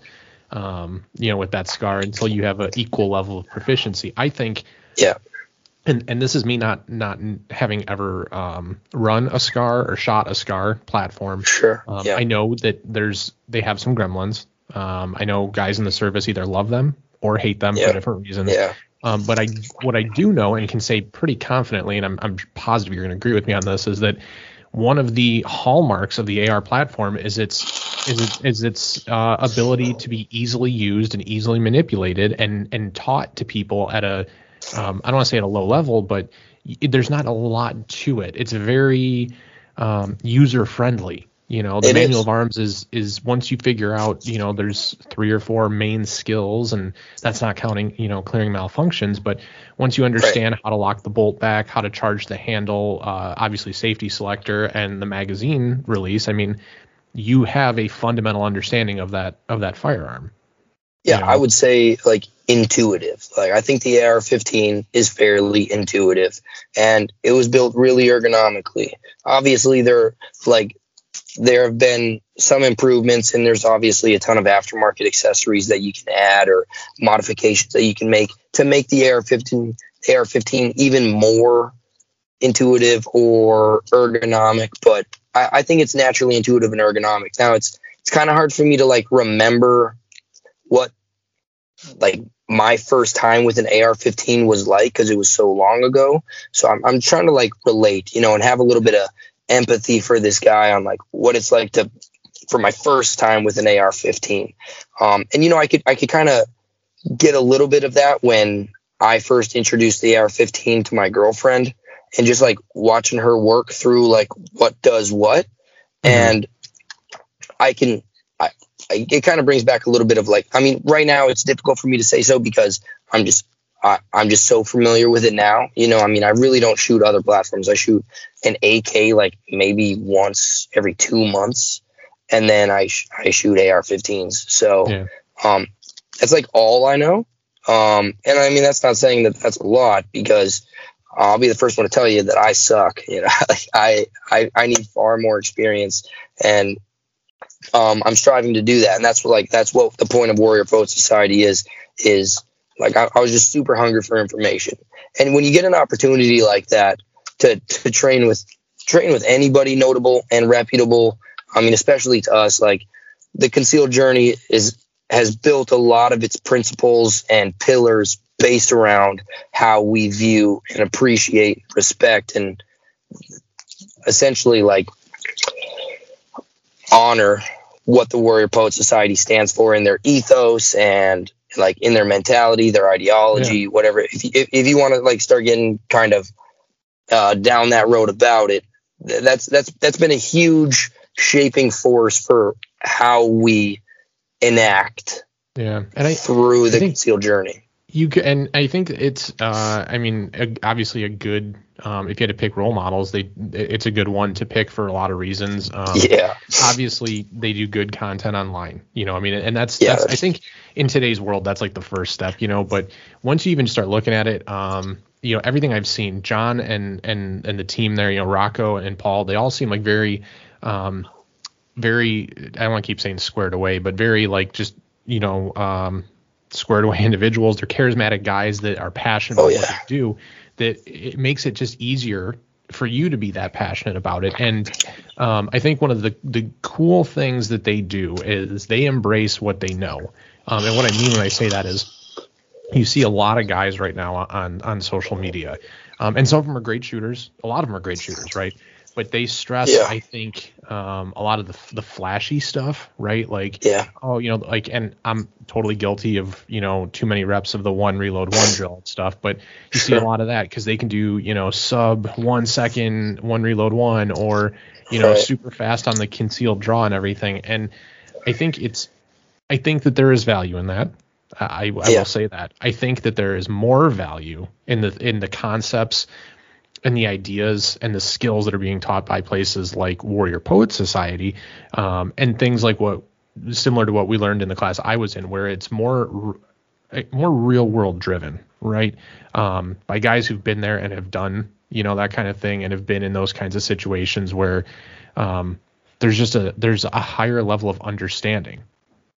Um, you know, with that SCAR until you have an equal level of proficiency. I think, yeah. And and this is me not not having ever um, run a SCAR or shot a SCAR platform. Sure. Um, yeah. I know that there's they have some gremlins. Um, I know guys in the service either love them or hate them yeah. for different reasons. Yeah. Um, but I what I do know and can say pretty confidently, and I'm I'm positive you're going to agree with me on this, is that one of the hallmarks of the A R platform is its is its, is its uh, ability to be easily used and easily manipulated and and taught to people at a um, I don't want to say at a low level, but y- there's not a lot to it. It's very um, user friendly. You know, the it manual is. of arms is is once you figure out, you know, there's three or four main skills, and that's not counting, you know, clearing malfunctions. But once you understand right. how to lock the bolt back, how to charge the handle, uh, obviously safety selector and the magazine release, I mean, you have a fundamental understanding of that of that firearm. Yeah, you know? I would say like intuitive. Like I think the A R fifteen is fairly intuitive, and it was built really ergonomically. Obviously, they're like. There have been some improvements, and there's obviously a ton of aftermarket accessories that you can add or modifications that you can make to make the A R fifteen even more intuitive or ergonomic. But I, I think it's naturally intuitive and ergonomic. Now it's it's kind of hard for me to like remember what like my first time with an A R fifteen was like because it was so long ago. So I'm I'm trying to like relate, you know, and have a little bit of empathy for this guy on like what it's like to for my first time with an A R fifteen. Um, and you know, I could I could kind of get a little bit of that when I first introduced the A R fifteen to my girlfriend and just like watching her work through like what does what. Mm-hmm. And I can I, I it kind of brings back a little bit of like, I mean, right now it's difficult for me to say so because I'm just I, I'm just so familiar with it now. You know, I mean, I really don't shoot other platforms. I shoot an A K like maybe once every two months, and then I sh- I shoot A R fifteens. So yeah. um, that's like all I know. Um, and I mean, that's not saying that that's a lot because I'll be the first one to tell you that I suck. You know, like I, I I need far more experience, and um, I'm striving to do that. And that's what like that's what the point of Warrior Poet Society is is. Like I, I was just super hungry for information, and when you get an opportunity like that to to train with train with anybody notable and reputable, I mean, especially to us, like the Concealed Journey is has built a lot of its principles and pillars based around how we view and appreciate, respect, and essentially like honor what the Warrior Poet Society stands for in their ethos and. Like in their mentality, their ideology, yeah. whatever. If you, if, if you want to like start getting kind of uh, down that road about it, th- that's that's that's been a huge shaping force for how we enact yeah. and I, through the I think, Concealed Journey. You can, and I think it's, uh, I mean, a, obviously a good, um, if you had to pick role models, they, it's a good one to pick for a lot of reasons. Um, yeah. Obviously, they do good content online, you know, I mean, and that's, yeah. that's, I think in today's world, that's like the first step, you know, but once you even start looking at it, um, you know, everything I've seen, John and, and, and the team there, you know, Rocco and Paul, they all seem like very, um, very, I don't want to keep saying squared away, but very like just, you know, um, squared away individuals. They're charismatic guys that are passionate oh, about yeah. what they do, that it makes it just easier for you to be that passionate about it. And um, I think one of the, the cool things that they do is they embrace what they know. Um, and what I mean when I say that is you see a lot of guys right now on, on social media. Um, and some of them are great shooters. A lot of them are great shooters, right? But they stress, yeah. I think, um, a lot of the the flashy stuff, right? Like, yeah. oh, you know, like, and I'm totally guilty of, you know, too many reps of the one reload, one drill and stuff. But you see a lot of that because they can do, you know, sub one second, one reload, one, or, you know, right. super fast on the concealed draw and everything. And I think it's, I think that there is value in that. I, I yeah. will say that. I think that there is more value in the in the concepts and the ideas and the skills that are being taught by places like Warrior Poet Society, um, and things like what similar to what we learned in the class I was in, where it's more more real world driven, right? Um, by guys who've been there and have done, you know, that kind of thing, and have been in those kinds of situations where um, there's just a there's a higher level of understanding,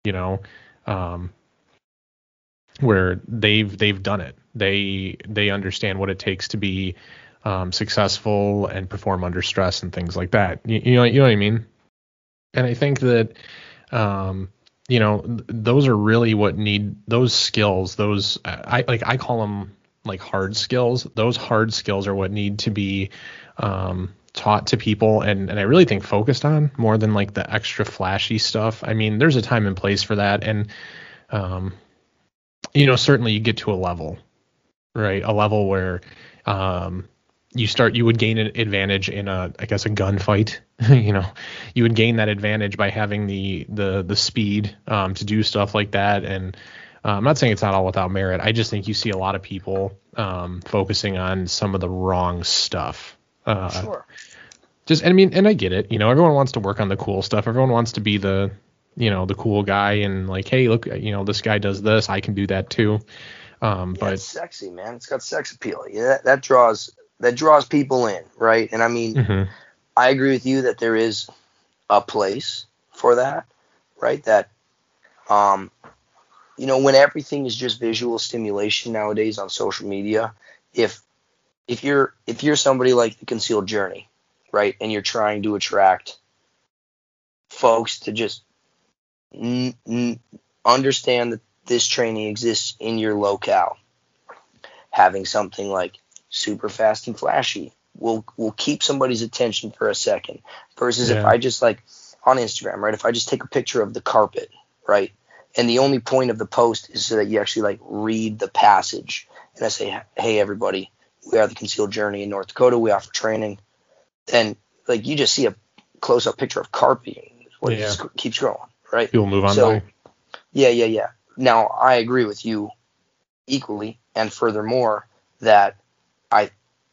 you know, um, where they've they've done it. They they understand what it takes to be Um, successful and perform under stress and things like that. You, you know, you know what I mean? And I think that, um, you know, th- those are really what need those skills. Those I like, I call them like hard skills. Those hard skills are what need to be um, taught to people. And, and I really think focused on more than like the extra flashy stuff. I mean, there's a time and place for that. And, um, you know, certainly you get to a level, right? A level where, um, you start, you would gain an advantage in a, I guess, a gunfight, you know, you would gain that advantage by having the, the, the speed, um, to do stuff like that. And uh, I'm not saying it's not all without merit. I just think you see a lot of people, um, focusing on some of the wrong stuff. Uh, sure. Just, I mean, and I get it, you know, everyone wants to work on the cool stuff. Everyone wants to be the, you know, the cool guy and like, hey, look, you know, this guy does this, I can do that too. Um, yeah, but it's sexy, man. It's got sex appeal. Yeah. That, that draws, that draws people in, right? And I mean, mm-hmm. I agree with you that there is a place for that, right? That, um, you know, when everything is just visual stimulation nowadays on social media, if if you're if you're somebody like the Concealed Journey, right, and you're trying to attract folks to just n- n- understand that this training exists in your locale, having something like super fast and flashy will will keep somebody's attention for a second versus yeah. if I just like on Instagram, right? If I just take a picture of the carpet, right? And the only point of the post is so that you actually like read the passage. And I say, hey, everybody, we are the Concealed Journey in North Dakota. We offer training. And like you just see a close up picture of carpet. What yeah. Just keep scrolling, right? You'll move on. So, by. Yeah, yeah, yeah. Now, I agree with you equally. And furthermore, that I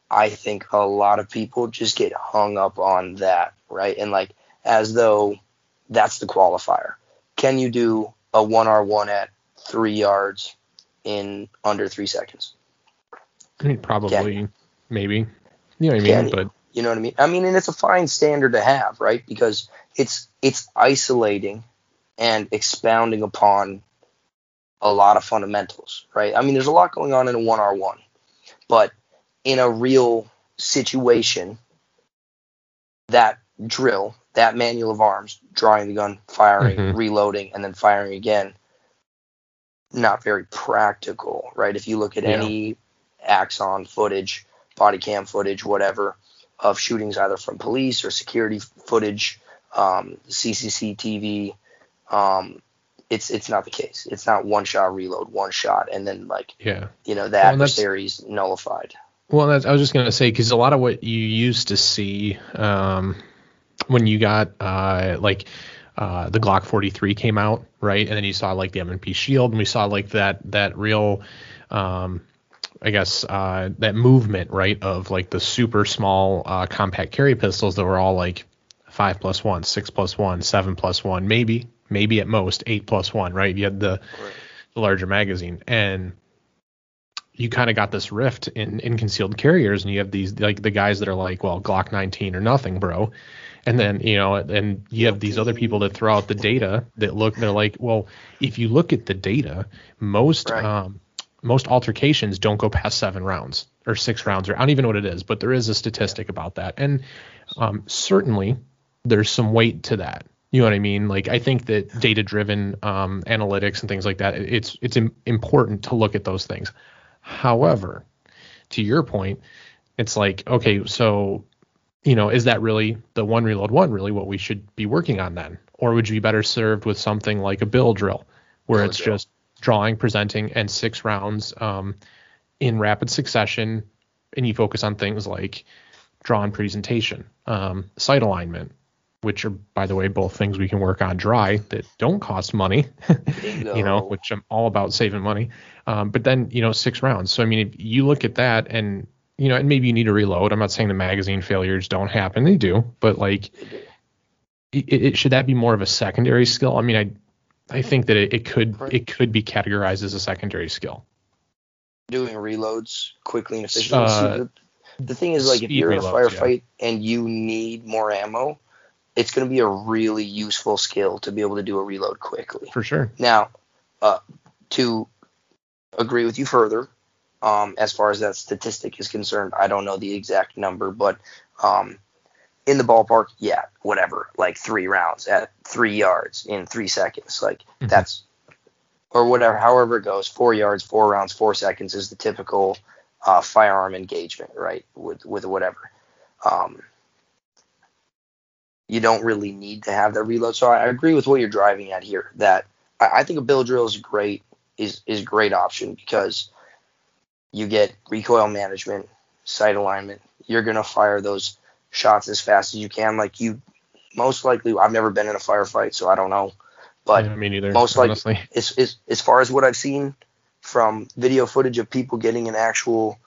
I think a lot of people just get hung up on that, right? And like as though that's the qualifier. Can you do a one R one at three yards in under three seconds? I mean, probably, maybe. You know what I mean? Can but you? you know what I mean? I mean, and it's a fine standard to have, right? Because it's it's isolating and expounding upon a lot of fundamentals, right? I mean, there's a lot going on in a one R one, but in a real situation, that drill, that manual of arms, drawing the gun, firing, mm-hmm. reloading, and then firing again, not very practical, right? If you look at yeah. any Axon footage, body cam footage, whatever, of shootings either from police or security footage, um, C C C T V, um, it's it's not the case. It's not one shot, reload, one shot, and then like, yeah. you know, the well, adversary's nullified. Well, that's, I was just going to say, because a lot of what you used to see um, when you got uh, like uh, the Glock forty-three came out, right? And then you saw like the M and P Shield, and we saw like that that real um, I guess, uh, that movement, right, of like the super small uh, compact carry pistols that were all like five plus one, six plus one, seven plus one, maybe, maybe at most eight plus one, right? You had the, right. the larger magazine, and you kind of got this rift in, in concealed carriers, and you have these like the guys that are like, well, Glock nineteen or nothing, bro. And then, you know, and you have these other people that throw out the data that look, they're like, well, if you look at the data, most, right. um, most altercations don't go past seven rounds or six rounds, or I don't even know what it is, but there is a statistic about that. And um, certainly there's some weight to that. You know what I mean? Like, I think that data-driven um, analytics and things like that, it's, it's im- important to look at those things. However, to your point, it's like, okay, so, you know, is that really the one reload one really what we should be working on then? Or would you be better served with something like a Bill drill where Bill it's drill. just drawing, presenting, and six rounds um, in rapid succession, and you focus on things like draw and presentation, um, sight alignment, which are, by the way, both things we can work on dry that don't cost money, no. you know, which I'm all about saving money. Um, but then, you know, six rounds. So, I mean, if you look at that and, you know, and maybe you need to reload. I'm not saying the magazine failures don't happen. They do. But, like, it, it, should that be more of a secondary skill? I mean, I... I think that it, it could it could be categorized as a secondary skill. Doing reloads quickly and efficiently. Uh, the, the thing is, like, if you're reloads, in a firefight yeah. and you need more ammo, it's going to be a really useful skill to be able to do a reload quickly. For sure. Now, uh, to agree with you further, um, as far as that statistic is concerned, I don't know the exact number, but um, in the ballpark, yeah, whatever, like three rounds at three yards in three seconds, like mm-hmm. that's, or whatever, however it goes, four yards, four rounds, four seconds is the typical uh, firearm engagement, right, with with whatever. Um, you don't really need to have that reload, so I agree with what you're driving at here, that I, I think a Bill drill is great, is, is a great option because you get recoil management, sight alignment, you're going to fire those shots as fast as you can. Like, you most likely, I've never been in a firefight, so I don't know, but yeah, me neither, most likely it's, it's, as far as what I've seen from video footage of people getting in actual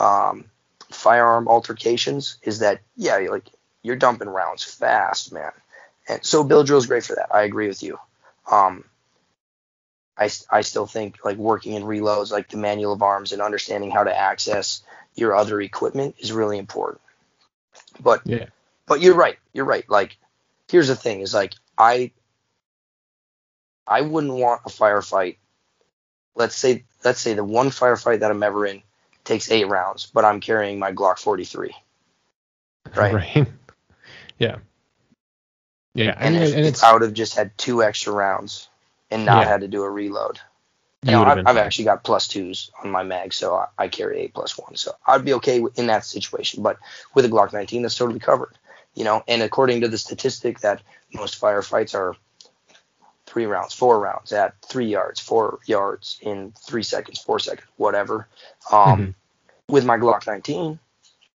um, firearm altercations is that, yeah, like, you're dumping rounds fast, man. And so Bill drill is great for that. I agree with you. Um, I, I still think, like, working in reloads, like the manual of arms and understanding how to access your other equipment is really important. But yeah. but you're right. You're right. Like, here's the thing is, like, I I wouldn't want a firefight. Let's say let's say the one firefight that I'm ever in takes eight rounds, but I'm carrying my Glock forty-three. Right? Right. Yeah. Yeah. And, and, if, and it's, I would have just had two extra rounds and not yeah. had to do a reload. You know, I've, I've actually got plus twos on my mag, so I, I carry eight plus one. So I'd be okay in that situation. But with a Glock nineteen, that's totally covered, you know. And according to the statistic that most firefights are three rounds, four rounds at three yards, four yards in three seconds, four seconds, whatever. Um, mm-hmm. With my Glock nineteen,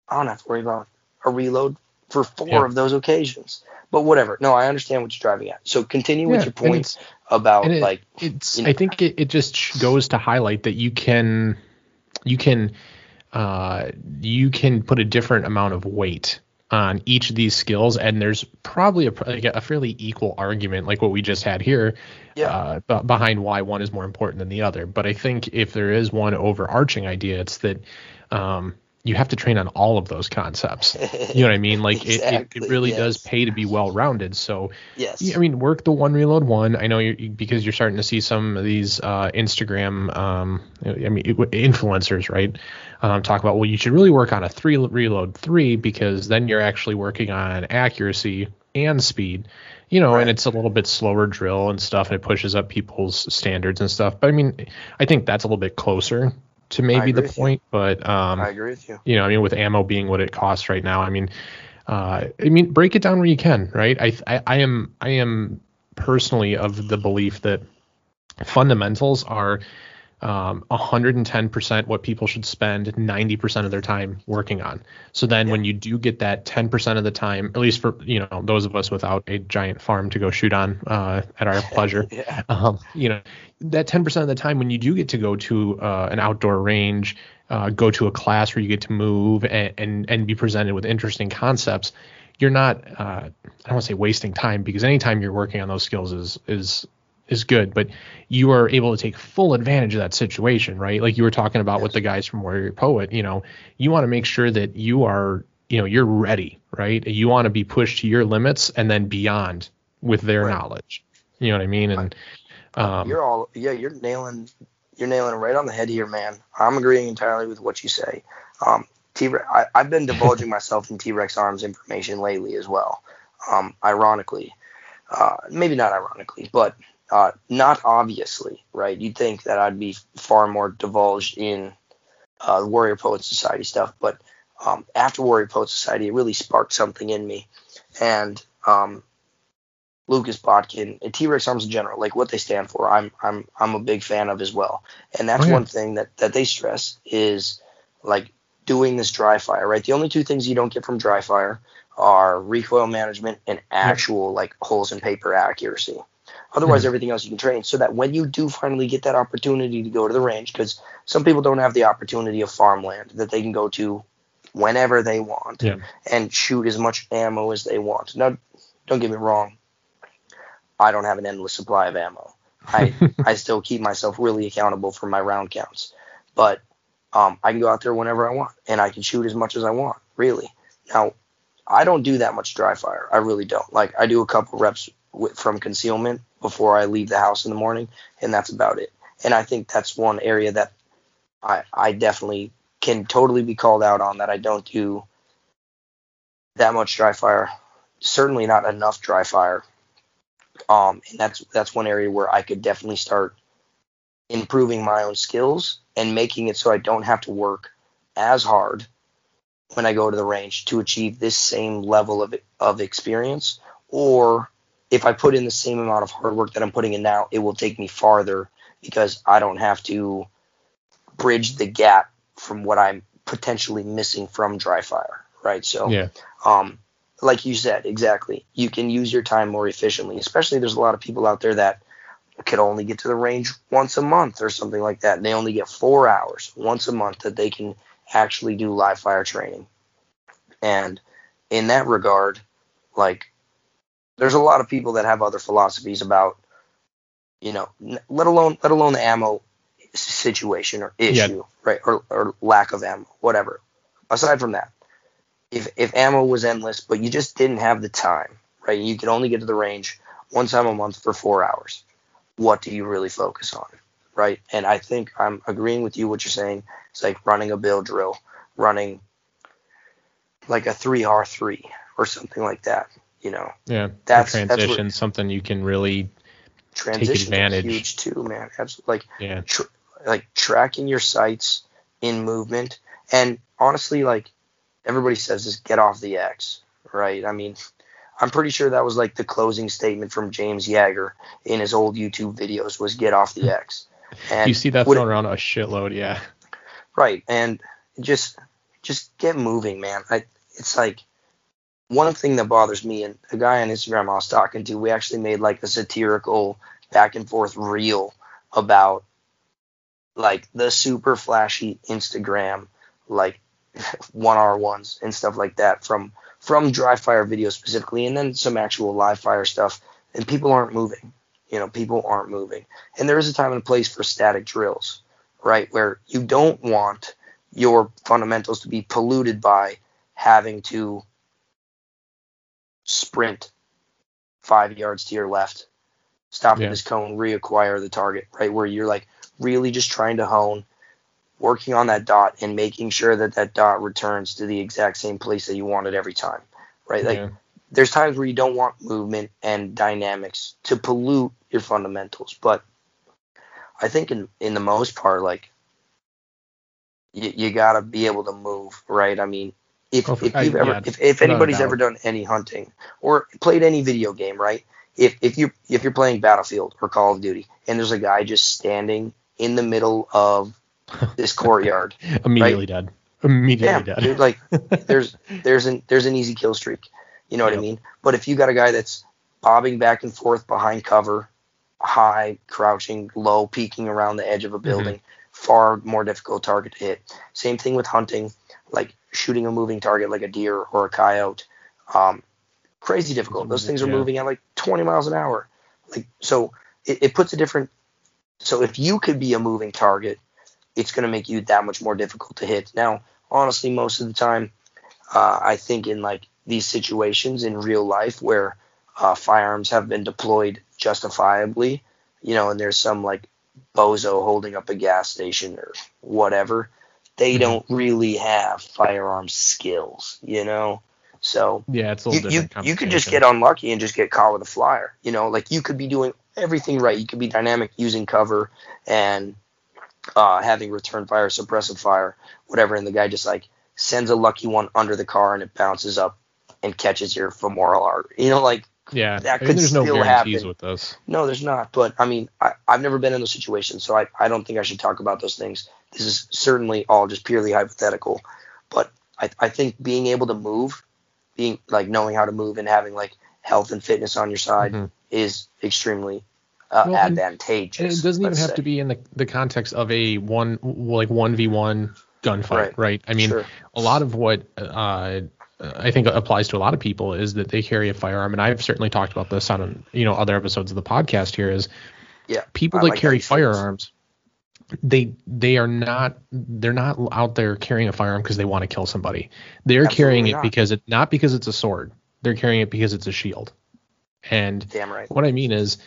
I don't have to worry about a reload for four yeah. of those occasions. But whatever. No, I understand what you're driving at. So continue yeah, with your points about it, like. It's, you know, I think it, it just goes to highlight that you can, you can, uh, you can put a different amount of weight on each of these skills, and there's probably a, like a fairly equal argument, like what we just had here, yeah. uh, b- behind why one is more important than the other. But I think if there is one overarching idea, it's that. Um, You have to train on all of those concepts. You know what I mean? Like exactly, it, it really yes. does pay to be well-rounded. So yes, I mean, work the one reload one. I know you because you're starting to see some of these uh, Instagram, um, I mean, influencers, right? Um, talk about, well, you should really work on a three reload three because then you're actually working on accuracy and speed, you know, right. and it's a little bit slower drill and stuff, and it pushes up people's standards and stuff. But I mean, I think that's a little bit closer to maybe the point, you. but um, I agree with you. You know, I mean, with ammo being what it costs right now, I mean, uh, I mean, break it down where you can, right? I, I, I am, I am personally of the belief that fundamentals are um, one hundred ten percent what people should spend ninety percent of their time working on. So then yeah. when you do get that ten percent of the time, at least for, you know, those of us without a giant farm to go shoot on uh, at our pleasure, yeah. um, you know, that ten percent of the time when you do get to go to uh, an outdoor range, uh, go to a class where you get to move and, and, and be presented with interesting concepts, you're not, uh, I don't want to say wasting time, because any time you're working on those skills is, is, is good, but you are able to take full advantage of that situation, right? Like you were talking about yes. with the guys from Warrior Poet, you know, you want to make sure that you are, you know, you're ready, right? You want to be pushed to your limits and then beyond with their right. knowledge. You know what I mean? And, um, you're all, yeah, you're nailing, you're nailing it right on the head here, man. I'm agreeing entirely with what you say. Um, T-Rex, I, I've been divulging myself in T-Rex Arms information lately as well. Um, ironically, uh, maybe not ironically, but uh, not obviously, right? You'd think that I'd be far more divulged in uh, Warrior Poet Society stuff, but um, after Warrior Poet Society, it really sparked something in me. And um, Lucas Botkin and T-Rex Arms in general, like what they stand for, I'm I'm I'm a big fan of as well. And that's oh, yeah. one thing that that they stress is like doing this dry fire, right? The only two things you don't get from dry fire are recoil management and actual yeah. like holes in paper accuracy. Otherwise, mm-hmm. everything else you can train, so that when you do finally get that opportunity to go to the range, because some people don't have the opportunity of farmland that they can go to whenever they want yeah. and shoot as much ammo as they want. Now, don't get me wrong. I don't have an endless supply of ammo. I, I still keep myself really accountable for my round counts, but Um, I can go out there whenever I want, and I can shoot as much as I want, really. Now, I don't do that much dry fire. I really don't. Like, I do a couple reps w- from concealment before I leave the house in the morning, and that's about it. And I think that's one area that I, I definitely can totally be called out on, that I don't do that much dry fire, certainly not enough dry fire. Um, and that's that's one area where I could definitely start improving my own skills and making it so I don't have to work as hard when I go to the range to achieve this same level of of experience. Or if I put in the same amount of hard work that I'm putting in now, it will take me farther because I don't have to bridge the gap from what I'm potentially missing from dry fire, right? So, yeah. um, like you said, exactly. You can use your time more efficiently, especially there's a lot of people out there that could only get to the range once a month or something like that. And they only get four hours once a month that they can actually do live fire training. And in that regard, like, there's a lot of people that have other philosophies about, you know, let alone let alone the ammo situation or issue, yeah. right, or, or lack of ammo, whatever. Aside from that, if if ammo was endless, but you just didn't have the time, right, you could only get to the range one time a month for four hours. What do you really focus on, right? And I think I'm agreeing with you what you're saying. It's like running a Bill drill, running like a three R three or something like that, you know. Yeah, that's transition, that's something you can really transition take advantage. Huge too, man. Absolutely. Like, yeah. tr- like tracking your sights in movement. And honestly, like everybody says this, get off the X, right? I mean, I'm pretty sure that was like the closing statement from James Yeager in his old YouTube videos was get off the X. And you see that thrown around a shitload, yeah. Right, and just just get moving, man. I, it's like one thing that bothers me, and a guy on Instagram I was talking to, we actually made like a satirical back and forth reel about like the super flashy Instagram, like one R ones and stuff like that from from dry fire videos specifically, and then some actual live fire stuff, and people aren't moving. You know, people aren't moving. And there is a time and a place for static drills, right, where you don't want your fundamentals to be polluted by having to sprint five yards to your left, stop yeah. at this cone, reacquire the target, right, where you're like really just trying to hone, working on that dot and making sure that that dot returns to the exact same place that you want it every time, right? Like yeah. there's times where you don't want movement and dynamics to pollute your fundamentals. But I think in, in the most part, like you, you got to be able to move, right? I mean, if, oh, if you've I, ever, yeah, if, if anybody's ever done any hunting or played any video game, right? If, if you, if you're playing Battlefield or Call of Duty and there's a guy just standing in the middle of this courtyard. Immediately right? dead. Immediately yeah, dead. Dude, like there's there's an there's an easy kill streak. You know what yep. I mean? But if you got a guy that's bobbing back and forth behind cover, high, crouching, low, peeking around the edge of a building, mm-hmm. far more difficult target to hit. Same thing with hunting, like shooting a moving target like a deer or a coyote. Um, crazy difficult. Those things are yeah. moving at like twenty miles an hour. Like so it, it puts a different so if you could be a moving target, it's going to make you that much more difficult to hit. Now, honestly, most of the time, uh, I think in like these situations in real life where uh, firearms have been deployed justifiably, you know, and there's some like bozo holding up a gas station or whatever, they don't really have firearm skills, you know? So yeah, it's a little you, different you, you could just get unlucky and just get caught with a flyer, you know, like you could be doing everything right. You could be dynamic using cover and uh, having return fire, suppressive fire, whatever. And the guy just like sends a lucky one under the car and it bounces up and catches your femoral artery. You know, like yeah, that could I mean, there's still no guarantees happen. With those. No, there's not. But I mean, I, I've never been in those situations, so I, I don't think I should talk about those things. This is certainly all just purely hypothetical. But I, I think being able to move, being like knowing how to move and having like health and fitness on your side mm-hmm. is extremely uh, well, advantageous. And it doesn't even have say. to be in the, the context of a one like one v one gunfight, right? right? I mean, sure. a lot of what uh, I think applies to a lot of people is that they carry a firearm, and I've certainly talked about this on you know other episodes of the podcast. Here is, yeah, people I that like carry firearms, they they are not they're not out there carrying a firearm because they want to kill somebody. They're Absolutely carrying it not. because it not because it's a sword. They're carrying it because it's a shield. And Damn right. what I mean is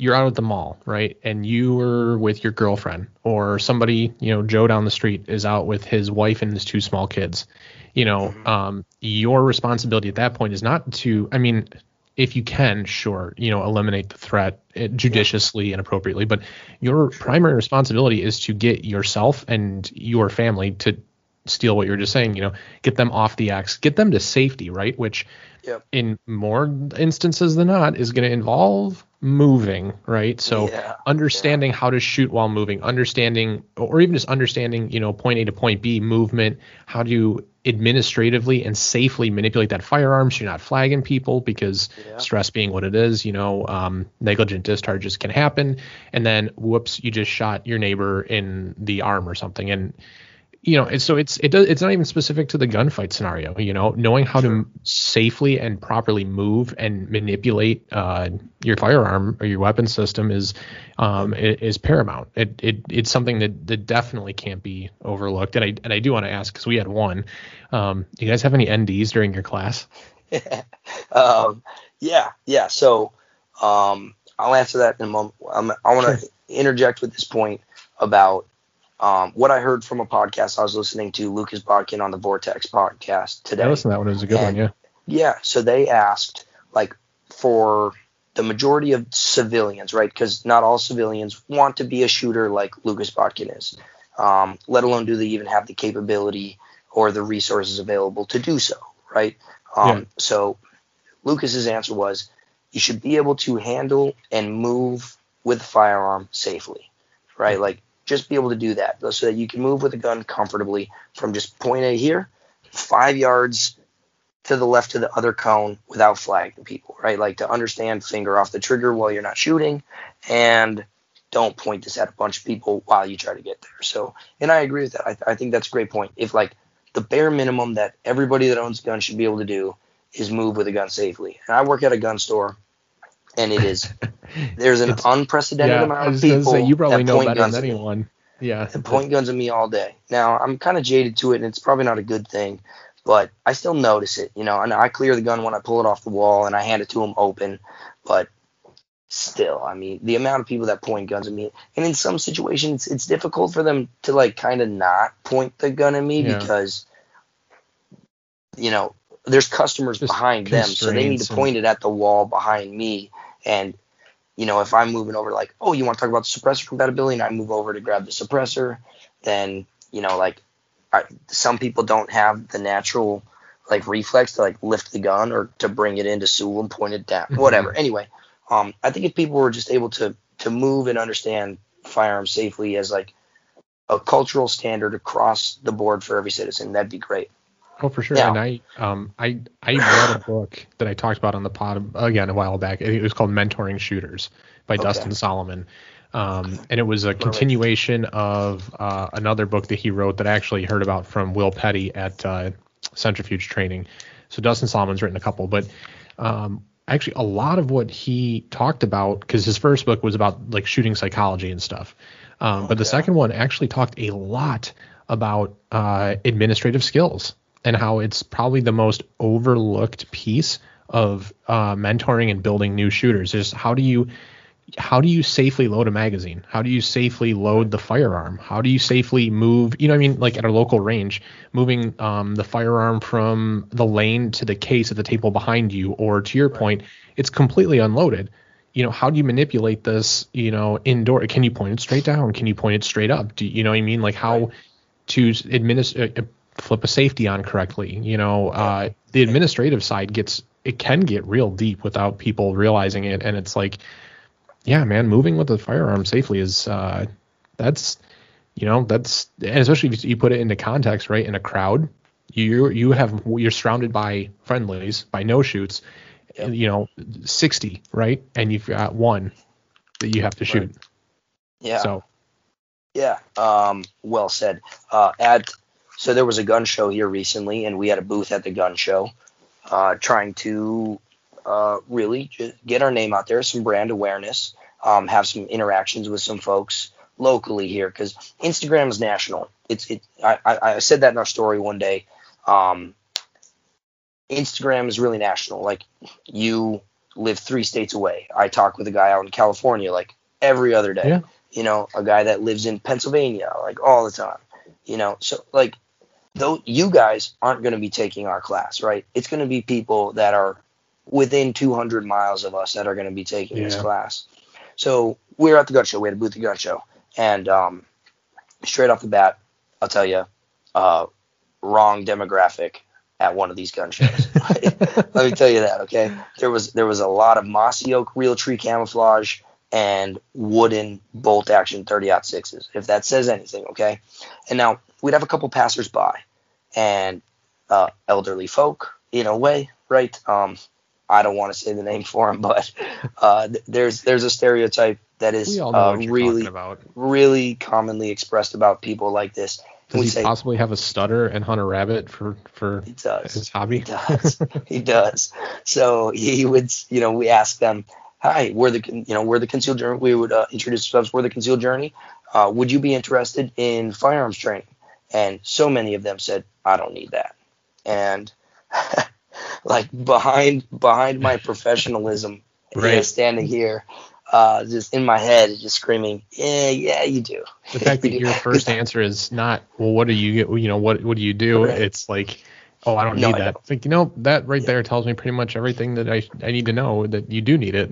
you're out at the mall, right? And you were with your girlfriend or somebody, you know, Joe down the street is out with his wife and his two small kids. You know, mm-hmm. um, your responsibility at that point is not to, I mean, if you can, sure, you know, eliminate the threat judiciously yeah. and appropriately, but your sure. primary responsibility is to get yourself and your family to steal what you're just saying, you know, get them off the axe, get them to safety, right? Which yep. in more instances than not is going to involve moving, right? So yeah. understanding yeah. how to shoot while moving, understanding, or even just understanding, you know, point A to point B movement, how to administratively and safely manipulate that firearm so you're not flagging people because yeah. stress being what it is, you know, um, negligent discharges can happen. And then whoops, you just shot your neighbor in the arm or something. And you know, and so it's it does it's not even specific to the gunfight scenario. You know, knowing how sure. to safely and properly move and manipulate uh, your firearm or your weapon system is um, is paramount. It it it's something that, that definitely can't be overlooked. And I and I do want to ask because we had one. Um, do you guys have any N Ds during your class? um, yeah, yeah. So um, I'll answer that in a moment. I'm, I want to sure. interject with this point about. Um, what I heard from a podcast I was listening to, Lucas Botkin on the Vortex podcast today. I listened to that one. It was a good and, one, yeah. Yeah, so they asked, like, for the majority of civilians, right, because not all civilians want to be a shooter like Lucas Botkin is, um, let alone do they even have the capability or the resources available to do so, right? Um, yeah. So Lucas's answer was, you should be able to handle and move with a firearm safely, right? Mm-hmm. Like, just be able to do that so that you can move with a gun comfortably from just point A here, five yards to the left to the other cone without flagging people, right? Like to understand finger off the trigger while you're not shooting and don't point this at a bunch of people while you try to get there. So, and I agree with that. I, th- I think that's a great point. If like the bare minimum that everybody that owns a gun should be able to do is move with a gun safely. And I work at a gun store and it is there's an it's, unprecedented yeah, amount of people say, you probably that know point guns than anyone. Yeah, that point guns at me all day. Now I'm kind of jaded to it, and it's probably not a good thing, but I still notice it. You know, and I clear the gun when I pull it off the wall, and I hand it to them open. But still, I mean, the amount of people that point guns at me, and in some situations, it's difficult for them to like kind of not point the gun at me yeah. because you know there's customers Just behind them, so they need to point it at the wall behind me, and you know, if I'm moving over, like, oh, you want to talk about the suppressor compatibility, and I move over to grab the suppressor, then, you know, like, I, some people don't have the natural, like, reflex to, like, lift the gun or to bring it into Sewell and point it down, whatever. Anyway, um, I think if people were just able to to move and understand firearms safely as like a cultural standard across the board for every citizen, that'd be great. Oh, for sure. Now, and I, um, I, I read a book that I talked about on the pod again a while back. It was called Mentoring Shooters by okay. Dustin Solomon. Um, and it was a continuation of uh, another book that he wrote that I actually heard about from Will Petty at uh, Centrifuge Training. So Dustin Solomon's written a couple, but um, actually a lot of what he talked about, because his first book was about like shooting psychology and stuff. Um, okay. But the second one actually talked a lot about uh, administrative skills and how it's probably the most overlooked piece of uh, mentoring and building new shooters is how do you how do you safely load a magazine? How do you safely load the firearm? How do you safely move, you know what I mean? Like at a local range, moving um, the firearm from the lane to the case at the table behind you, or to your right. point, it's completely unloaded. You know, how do you manipulate this, you know, indoor? Can you point it straight down? Can you point it straight up? Do you know what I mean? Like how right. to administer, uh, flip a safety on correctly. You know, uh, the administrative side gets, it can get real deep without people realizing it. And it's like, yeah, man, moving with a firearm safely is, uh, that's, you know, that's, and especially if you put it into context, right? In a crowd, you, you have, you're surrounded by friendlies, by no shoots, you know, sixty, right? And you've got one that you have to shoot. Right. Yeah. So. Yeah. Um, well said. Uh, at, So there was a gun show here recently, and we had a booth at the gun show uh, trying to uh, really get our name out there, some brand awareness, um, have some interactions with some folks locally here, because Instagram is national. It's it. I, I said that in our story one day. Um, Instagram is really national. Like, you live three states away. I talk with a guy out in California like every other day. Yeah. You know, a guy that lives in Pennsylvania like all the time. You know, so like, though you guys aren't going to be taking our class, right? It's going to be people that are within two hundred miles of us that are going to be taking yeah. this class. So we were at the gun show. We had a booth at the gun show. And um, straight off the bat, I'll tell you, uh, wrong demographic at one of these gun shows. Let me tell you that, okay? There was there was a lot of mossy oak real tree camouflage and wooden bolt-action thirty aught sixes, if that says anything, okay? And now, we'd have a couple passers-by, and uh, elderly folk, in a way, right? Um, I don't want to say the name for them, but uh, th- there's there's a stereotype that is uh, really, really commonly expressed about people like this. Does we he say, possibly have a stutter and hunt a rabbit for, for he does. his hobby? He does. he does. So he would, you know, we ask them, hi, we're the, you know, we're the Concealed Journey. We would uh, introduce ourselves. We're the Concealed Journey. Uh, would you be interested in firearms training? And so many of them said, I don't need that. And like behind, behind my professionalism, right. yeah, standing here, uh, just in my head, just screaming, yeah, yeah, you do. The fact that your first answer is not, well, what do you get? You know, what, what do you do? Right. It's like, oh, I don't no, need I that. Don't. Like, you know, that right yeah. there tells me pretty much everything that I I need to know, that you do need it.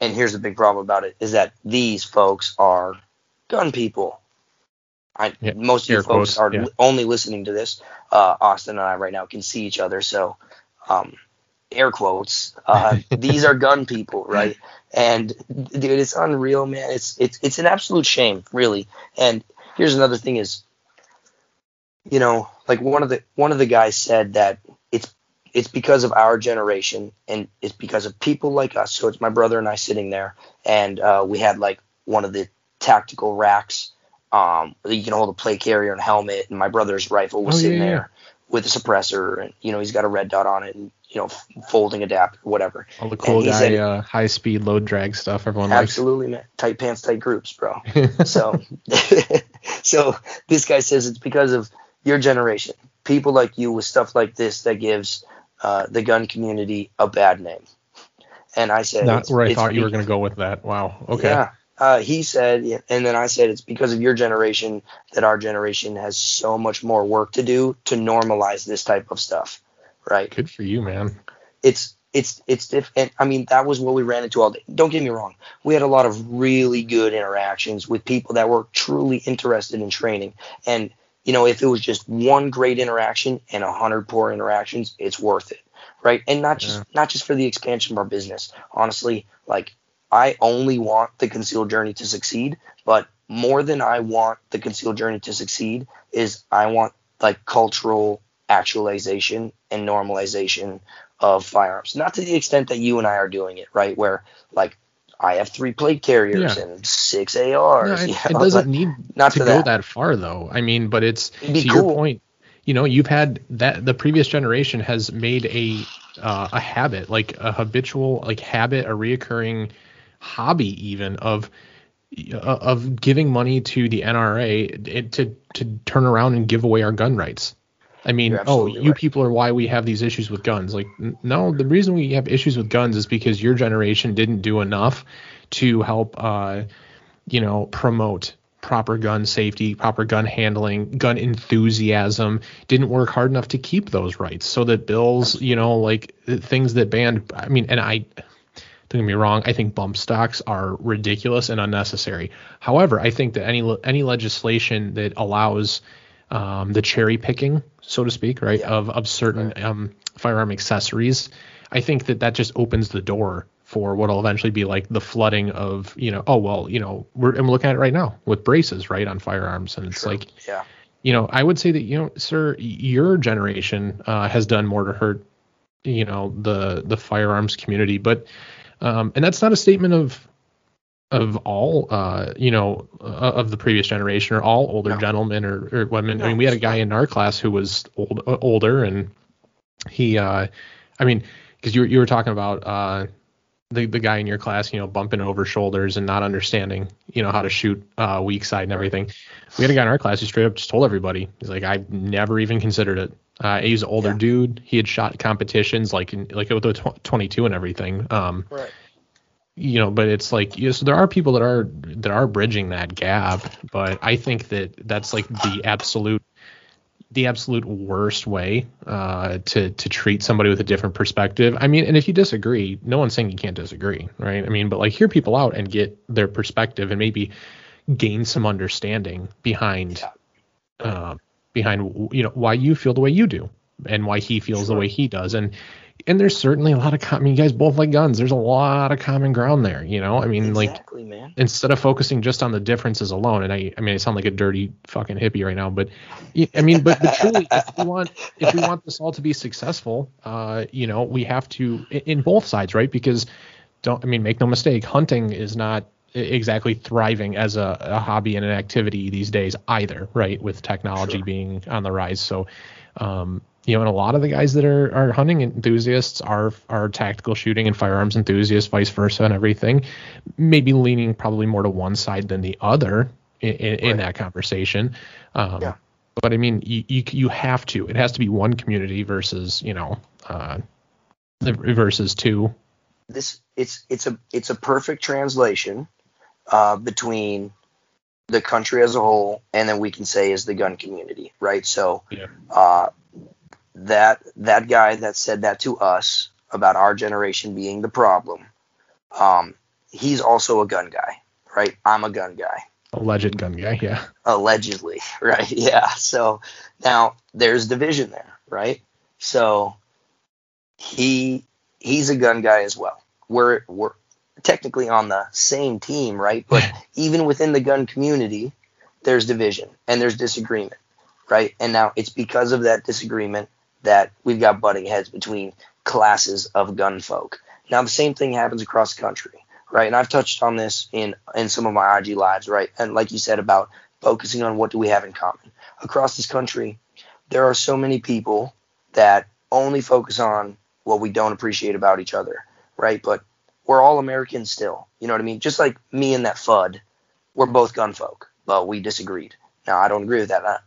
And here's the big problem about it, is that these folks are gun people. I, yeah, most of you folks quotes, are yeah. only listening to this. Uh, Austin and I right now can see each other, so um, air quotes. Uh, these are gun people, right? And dude, it's unreal, man. It's it's it's an absolute shame, really. And here's another thing is, you know, like one of the one of the guys said that it's it's because of our generation and it's because of people like us. So it's my brother and I sitting there, and uh, we had like one of the tactical racks um, that you can hold a plate carrier and helmet. And my brother's rifle was oh, sitting yeah, yeah. there with a suppressor, and you know he's got a red dot on it, and you know f- folding adapter, whatever. All the cool guy said, uh, high speed load drag stuff. Everyone absolutely likes. Man, tight pants, tight groups, bro. so so this guy says it's because of your generation, people like you with stuff like this that gives uh, the gun community a bad name. And I said... That's where I thought you were going to go with that. Wow. Okay. Yeah. Uh, he said, and then I said, it's because of your generation that our generation has so much more work to do to normalize this type of stuff. Right? Good for you, man. It's, it's, it's different. I mean, that was what we ran into all day. Don't get me wrong. We had a lot of really good interactions with people that were truly interested in training. And you know, if it was just one great interaction and a hundred poor interactions, it's worth it, right? And not just yeah. not just for the expansion of our business. Honestly, like I only want the Concealed Journey to succeed, but more than I want the Concealed Journey to succeed is I want like cultural actualization and normalization of firearms. Not to the extent that you and I are doing it, right? Where like I have three plate carriers yeah. and six A Rs. No, it, you know? it doesn't need not to, to that. go that far though. I mean, but it's to cool. your point. You know, you've had that the previous generation has made a uh, a habit, like a habitual like habit, a reoccurring hobby even of uh, of giving money to the N R A it, to to turn around and give away our gun rights. I mean, oh, you right. people are why we have these issues with guns. Like, no, the reason we have issues with guns is because your generation didn't do enough to help, uh, you know, promote proper gun safety, proper gun handling, gun enthusiasm, didn't work hard enough to keep those rights. So that bills, you know, like things that banned, I mean, and I, don't get me wrong, I think bump stocks are ridiculous and unnecessary. However, I think that any any legislation that allows um, the cherry picking, so to speak, right, yeah. of, of certain right. um, firearm accessories, I think that that just opens the door for what will eventually be like the flooding of, you know, oh, well, you know, we're, and we're looking at it right now with braces, right, on firearms. And it's True. like, yeah. you know, I would say that, you know, sir, your generation uh, has done more to hurt, you know, the the firearms community. But, um, and that's not a statement of, of all, uh, you know, uh, of the previous generation or all older no. gentlemen or, or women. No. I mean, we had a guy in our class who was old, uh, older and he, uh, I mean, cause you, you were talking about uh, the, the guy in your class, you know, bumping over shoulders and not understanding, you know, how to shoot uh, weak side and everything. We had a guy in our class who straight up just told everybody, he's like, I've never even considered it. Uh, he's an older yeah. dude. He had shot competitions like, in, like with a twenty-two and everything. Um, right. You know, but it's like, you know, so there are people that are that are bridging that gap, but I think that that's like the absolute the absolute worst way uh, to to treat somebody with a different perspective. I mean, and if you disagree, no one's saying you can't disagree, right? I mean, but like hear people out and get their perspective and maybe gain some understanding behind uh, behind you know why you feel the way you do and why he feels sure. the way he does. And And there's certainly a lot of, com- I mean, you guys both like guns. There's a lot of common ground there, you know? I mean, exactly, like, man. Instead of focusing just on the differences alone, and I I mean, I sound like a dirty fucking hippie right now, but, I mean, but, but truly, if we, want, if we want this all to be successful, uh, you know, we have to, in, in both sides, right? Because, don't I mean, make no mistake, hunting is not exactly thriving as a, a hobby and an activity these days either, right? With technology sure. being on the rise. So, um you know, and a lot of the guys that are, are hunting enthusiasts are are tactical shooting and firearms enthusiasts, vice versa, and everything. Maybe leaning probably more to one side than the other in, in, right. in that conversation. Um, yeah. But I mean, you, you you have to. It has to be one community versus you know, uh, versus two. This it's it's a it's a perfect translation uh, between the country as a whole, and then we can say is the gun community, right? So. Yeah. Uh, That that guy that said that to us about our generation being the problem, um, he's also a gun guy, right? I'm a gun guy. Alleged gun guy, yeah. Allegedly, right? Yeah. So now there's division there, right? So he he's a gun guy as well. We're we're technically on the same team, right? But even within the gun community, there's division and there's disagreement, right? And now it's because of that disagreement that we've got butting heads between classes of gun folk. Now, the same thing happens across the country, right? And I've touched on this in, in some of my I G lives, right? And like you said about focusing on what do we have in common. Across this country, there are so many people that only focus on what we don't appreciate about each other, right? But we're all Americans still, you know what I mean? Just like me and that F U D, we're both gun folk, but we disagreed. Now, I don't agree with that. I,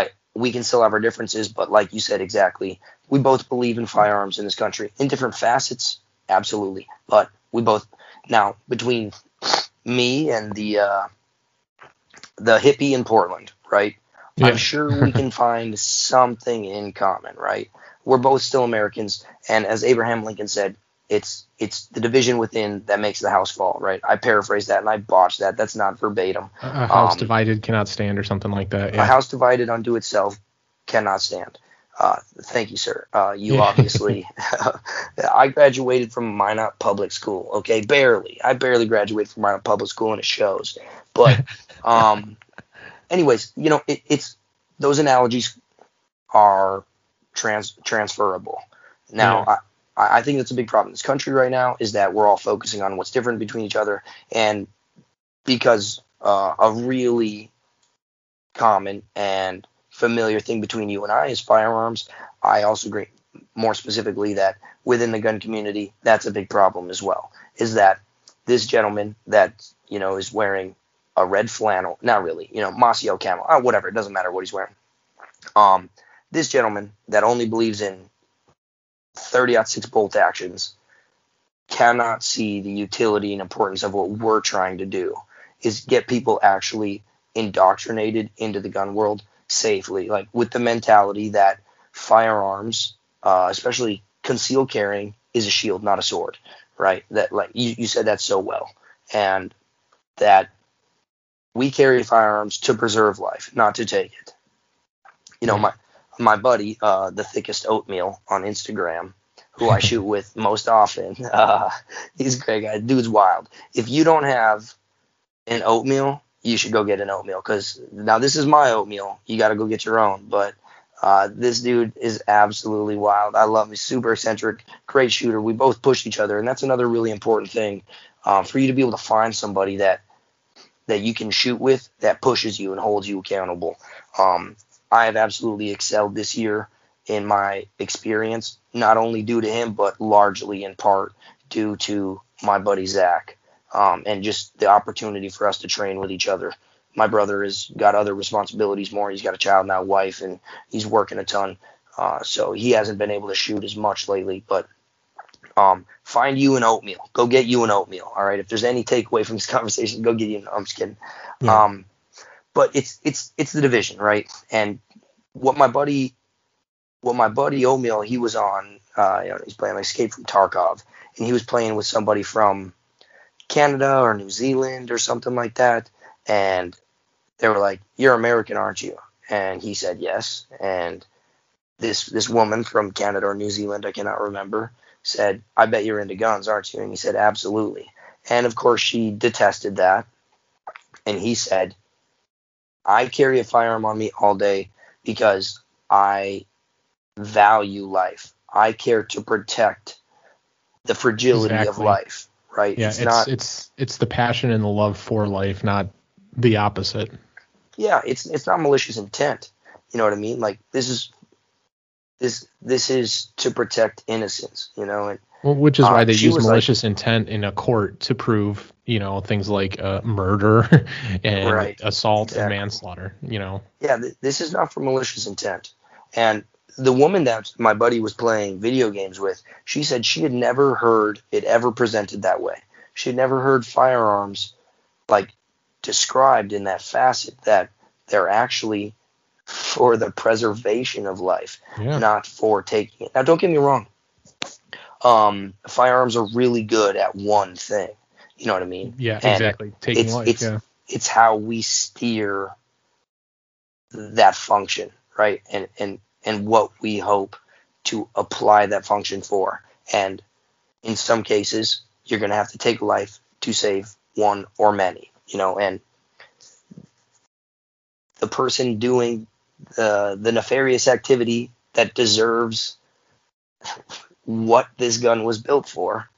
I We can still have our differences, but like you said exactly, we both believe in firearms in this country in different facets, absolutely. But we both now between me and the uh, the hippie in Portland, right? Yeah. I'm sure we can find something in common, right? We're both still Americans, and as Abraham Lincoln said, it's it's the division within that makes the house fall, right? I paraphrased that and I botched that. That's not verbatim. A house um, divided cannot stand or something like that. Yeah. A house divided unto itself cannot stand. Uh, thank you, sir. Uh, you obviously, I graduated from Minot Public School. Okay. Barely. I barely graduated from Minot Public School, and it shows, but, um, anyways, you know, it, it's, those analogies are trans transferable. Now, yeah. I, I think that's a big problem in this country right now, is that we're all focusing on what's different between each other. And because, uh, a really common and familiar thing between you and I is firearms. I also agree more specifically that within the gun community, that's a big problem as well, is that this gentleman that, you know, is wearing a red flannel, not really, you know, Mossy-O Camel, oh, whatever, it doesn't matter what he's wearing. Um, this gentleman that only believes in thirty aught six bolt actions cannot see the utility and importance of what we're trying to do, is get people actually indoctrinated into the gun world safely, like with the mentality that firearms, uh, especially concealed carrying, is a shield, not a sword, right? That, like you, you said that so well, and that we carry firearms to preserve life, not to take it. You know, my my buddy, uh, the thickest oatmeal on Instagram, who I shoot with most often, uh, he's a great guy. Dude's wild. If you don't have an oatmeal, you should go get an oatmeal, because now this is my oatmeal. You got to go get your own. But uh, this dude is absolutely wild. I love him. He's super eccentric, great shooter. We both push each other. And that's another really important thing, uh, for you to be able to find somebody that that you can shoot with, that pushes you and holds you accountable. Um, I have absolutely excelled this year in my experience, not only due to him, but largely in part due to my buddy Zach. Um, and just the opportunity for us to train with each other. My brother has got other responsibilities more. He's got a child now, wife, and he's working a ton. Uh, so he hasn't been able to shoot as much lately. But um, find you an oatmeal. Go get you an oatmeal. All right. If there's any takeaway from this conversation, go get you an. I'm just kidding. Yeah. Um, but it's it's it's the division, right? And what my buddy, what my buddy oatmeal, he was on. Uh, you know, he's playing Escape from Tarkov, and he was playing with somebody from Canada or New Zealand or something like that, and they were like, "You're American, aren't you?" And he said yes, and this this woman from Canada or New Zealand, I cannot remember, said, "I bet you're into guns, aren't you?" And he said, "Absolutely." And of course she detested that, and he said, "I carry a firearm on me all day because I value life. I care to protect the fragility exactly. of life." Right. Yeah, it's, it's not, it's it's the passion and the love for life, not the opposite. Yeah, it's it's not malicious intent. You know what I mean? Like this is this this is to protect innocence. You know, and well, which is uh, why they use malicious like, intent in a court to prove, you know, things like uh, murder and right, assault exactly. and manslaughter. You know. Yeah, th- this is not for malicious intent. And the woman that my buddy was playing video games with, she said she had never heard it ever presented that way. She had never heard firearms like described in that facet, that they're actually for the preservation of life, yeah. not for taking it. Now, don't get me wrong. Um, firearms are really good at one thing. You know what I mean? Yeah, and exactly. Taking it's, life. It's, yeah. it's how we steer that function, right? And, and, and what we hope to apply that function for. And in some cases, you're going to have to take life to save one or many, you know, and the person doing the, the nefarious activity that deserves what this gun was built for,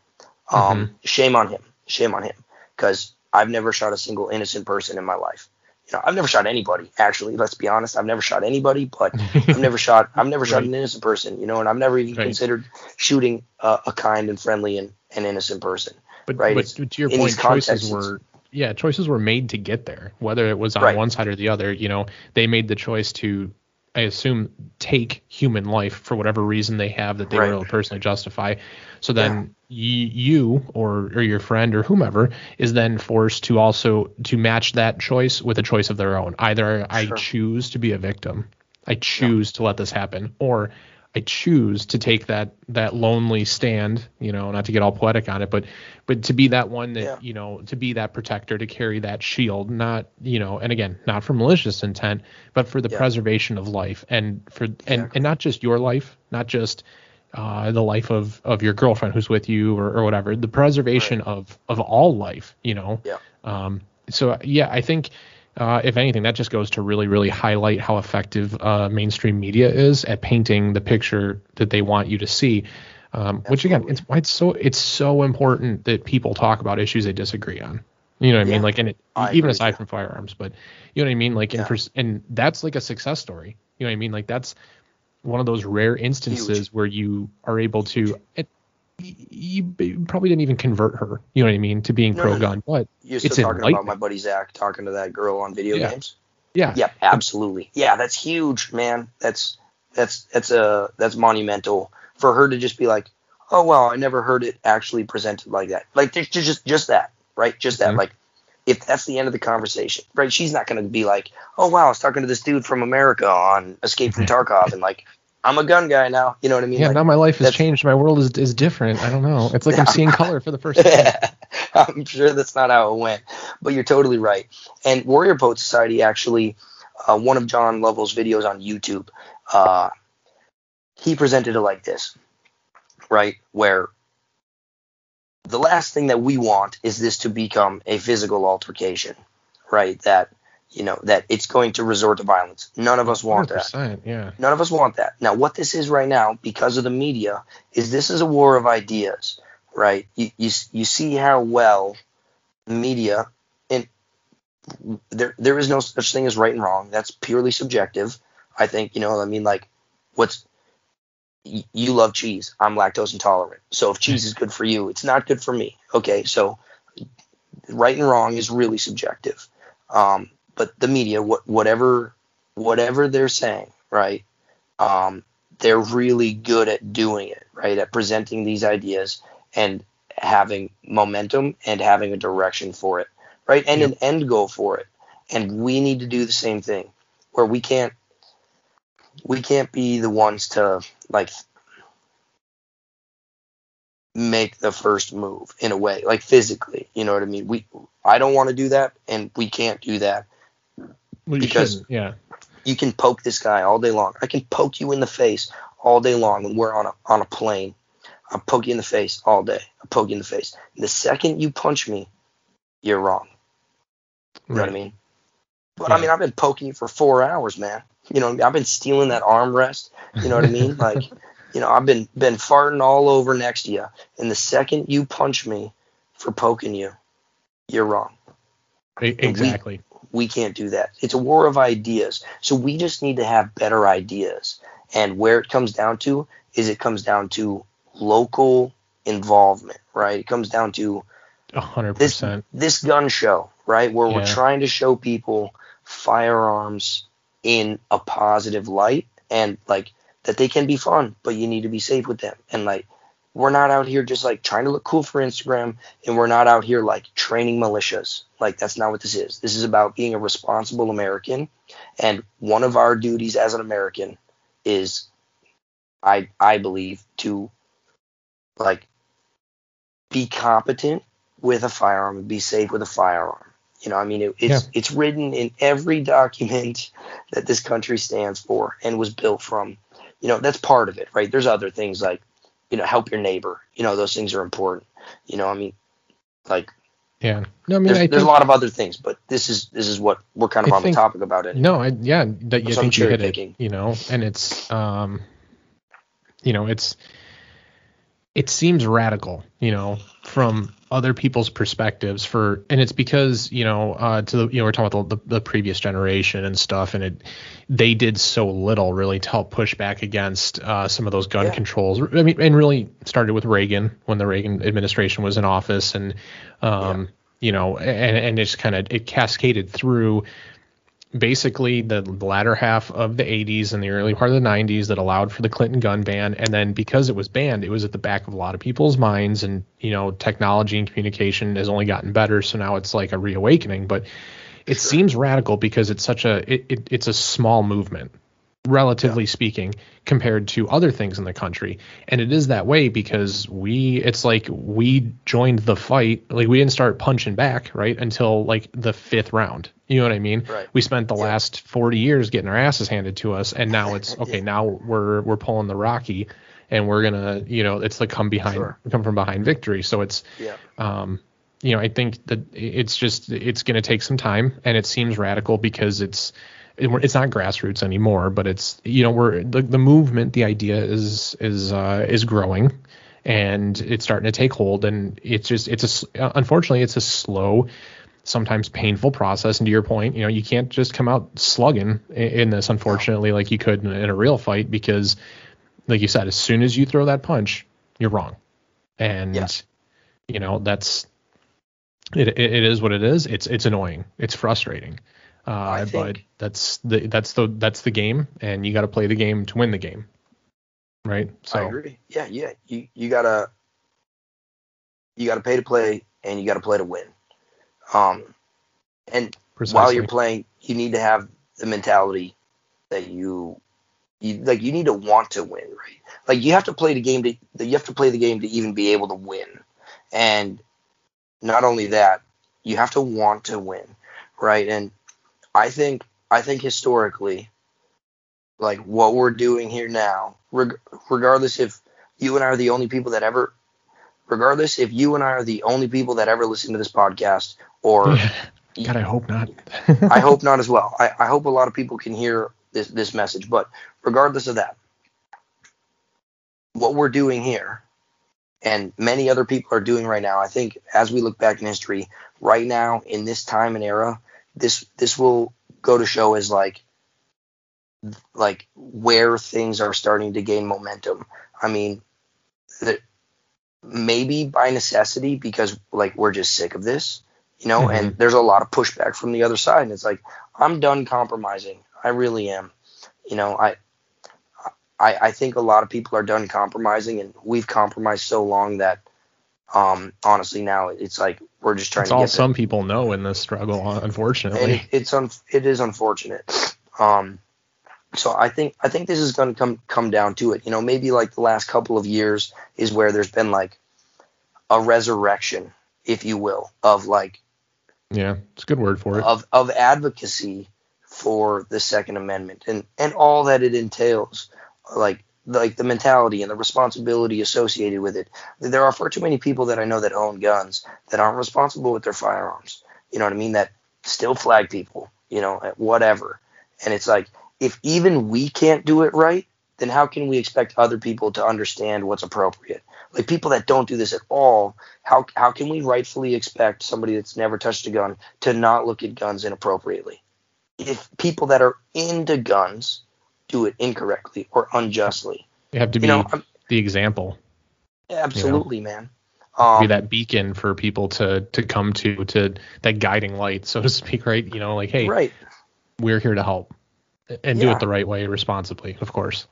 um, mm-hmm. shame on him, shame on him, because I've never shot a single innocent person in my life. You know, I've never shot anybody, actually. Let's be honest. I've never shot anybody, but I've never shot I've never right. shot an innocent person, you know, and I've never even right. considered shooting a, a kind and friendly and an innocent person. But, right? but to your in point, choices were yeah, choices were made to get there, whether it was on right. one side or the other. You know, they made the choice to, I assume, take human life for whatever reason they have that they right. were able to personally justify. So then yeah. y- you or, or your friend or whomever is then forced to also to match that choice with a choice of their own. Either sure. I choose to be a victim I choose yeah. to let this happen, or I choose to take that that lonely stand, you know, not to get all poetic on it, but but to be that one that, yeah. you know, to be that protector, to carry that shield, not, you know, and again, not for malicious intent, but for the yeah. preservation of life, and for exactly. and, and not just your life, not just uh, the life of, of your girlfriend who's with you, or, or whatever, the preservation right. of, of all life, you know. Yeah. Um. So, yeah, I think Uh, if anything, that just goes to really, really highlight how effective uh, mainstream media is at painting the picture that they want you to see. Um, which again, it's why it's so it's so important that people talk about issues they disagree on. You know what yeah. I mean? Like, and it, even aside that. from firearms, but you know what I mean? Like, yeah. and, for, and that's like a success story. You know what I mean? Like, that's one of those rare instances Huge. where you are able to. It, you probably didn't even convert her, you know what I mean, to being no, pro-gun, no, no. but You're still it's talking about my buddy Zach talking to that girl on video yeah. games. Yeah. Yep, yeah, absolutely. Yeah, that's huge, man. That's that's that's a that's monumental for her to just be like, oh well, I never heard it actually presented like that. Like, there's just just that, right? Just that. Mm-hmm. Like, if that's the end of the conversation, right? She's not going to be like, oh wow, I was talking to this dude from America on Escape from Tarkov, and like, I'm a gun guy now. You know what I mean? Yeah, like, now my life has changed. My world is, is different. I don't know. It's like I'm seeing color for the first time. I'm sure that's not how it went, but you're totally right. And Warrior Poet Society, actually, uh, one of John Lovell's videos on YouTube, uh, he presented it like this, right? Where the last thing that we want is this to become a physical altercation, right? That You know, that it's going to resort to violence. None of us want that. Yeah. None of us want that. Now, what this is right now, because of the media, is this is a war of ideas, right? You you, you see how well media, and there there is no such thing as right and wrong. That's purely subjective. I think, you know, I mean, like, what's, you love cheese. I'm lactose intolerant. So if cheese is good for you, it's not good for me. Okay, so right and wrong is really subjective. Um. But the media, what, whatever, whatever they're saying, right? Um, they're really good at doing it, right? At presenting these ideas and having momentum and having a direction for it, right? And yep. an end goal for it. And we need to do the same thing, where we can't, we can't be the ones to like make the first move in a way, like physically. You know what I mean? We, I don't want to do that, and we can't do that. Well, you because yeah. you can poke this guy all day long. I can poke you in the face all day long when we're on a on a plane. I poke you in the face all day. I poke you in the face. The second you punch me, you're wrong. You right. know what I mean? But yeah. I mean, I've been poking you for four hours, man. You know, I've been stealing that armrest. You know what I mean? Like, you know, I've been been farting all over next to you. And the second you punch me for poking you, you're wrong. Exactly. We can't do that. It's a war of ideas. So we just need to have better ideas. And where it comes down to is it comes down to local involvement, right? It comes down to one hundred percent this, this gun show, right? Where yeah. we're trying to show people firearms in a positive light, and like that they can be fun, but you need to be safe with them. And like, we're not out here just like trying to look cool for Instagram, and we're not out here like training militias. Like, that's not what this is. This is about being a responsible American, and one of our duties as an American is, I I believe, to like be competent with a firearm and be safe with a firearm. You know, I mean, it, it's yeah. it's written in every document that this country stands for and was built from. You know, that's part of it, right? There's other things like, you know, help your neighbor. You know, those things are important. You know, I mean, like, yeah, no, I mean, there's, I there's a lot of other things, but this is this is what we're kind of I on think, the topic about it. No, I, yeah, that you so think you hit it, you know, and it's, um, you know, it's, it seems radical, you know, from other people's perspectives for, and it's because, you know, uh, to the, you know, we're talking about the, the, the previous generation and stuff, and it, they did so little really to help push back against uh, some of those gun yeah. controls. I mean, and really started with Reagan when the Reagan administration was in office, and, um, yeah. you know, and, and it's kind of, it cascaded through basically the latter half of the eighties and the early part of the nineties that allowed for the Clinton gun ban. And then because it was banned, it was at the back of a lot of people's minds, and, you know, technology and communication has only gotten better. So now it's like a reawakening, but it sure. seems radical because it's such a, it, it, it's a small movement, relatively yeah. speaking, compared to other things in the country. And it is that way because we, it's like we joined the fight. Like we didn't start punching back, right, until like the fifth round. You know what I mean? Right. We spent the yeah. last forty years getting our asses handed to us. And now it's okay. yeah. Now we're, we're pulling the Rocky and we're going to, you know, it's the come behind, sure. come from behind victory. So it's, yeah. um, you know, I think that it's just, it's going to take some time, and it seems radical because it's, it's not grassroots anymore, but it's, you know, we're the, the movement, the idea is, is, uh, is growing, and it's starting to take hold. And it's just, it's a, unfortunately it's a slow, sometimes painful process. And to your point, you know, you can't just come out slugging in, in this, unfortunately, like you could in, in a real fight, because like you said, as soon as you throw that punch, you're wrong. And yeah. you know, that's, it, it, it is what it is. It's, it's annoying. It's frustrating. Uh, think, but that's the that's the that's the game, and you got to play the game to win the game, right? So I agree. Yeah, yeah. You you gotta you gotta pay to play, and you gotta play to win. Um, and Precisely. While you're playing, you need to have the mentality that you you like. You need to want to win, right? Like you have to play the game to you have to play the game to even be able to win. And not only that, you have to want to win, right? And I think I think historically, like what we're doing here now, reg- regardless if you and I are the only people that ever, regardless if you and I are the only people that ever listen to this podcast, or yeah. God, I hope not. I hope not as well. I, I hope a lot of people can hear this this message. But regardless of that, what we're doing here, and many other people are doing right now, I think as we look back in history, right now in this time and era. This this will go to show as like like where things are starting to gain momentum. I mean, the, maybe by necessity because like we're just sick of this, you know. Mm-hmm. And there's a lot of pushback from the other side, and it's like I'm done compromising. I really am, you know. I I I think a lot of people are done compromising, and we've compromised so long that. Um, honestly, now it's like we're just trying. It's to all get some it. People know in this struggle, unfortunately. It, it's un- it is unfortunate. Um, so I think I think this is going to come come down to it. You know, maybe like the last couple of years is where there's been like a resurrection, if you will, of like. Yeah, it's a good word for it. Of of advocacy for the Second Amendment and and all that it entails, like. Like the mentality and the responsibility associated with it. There are far too many people that I know that own guns that aren't responsible with their firearms. You know what I mean? That still flag people, you know, whatever. And it's like, if even we can't do it right, then how can we expect other people to understand what's appropriate? Like people that don't do this at all, how how can we rightfully expect somebody that's never touched a gun to not look at guns inappropriately? If people that are into guns do it incorrectly or unjustly. You have to be you know, the example. Absolutely, you know? Man. Um, be that beacon for people to, to come to, to that guiding light, so to speak, right? You know, like, hey, right. we're here to help and yeah. do it the right way, responsibly, of course.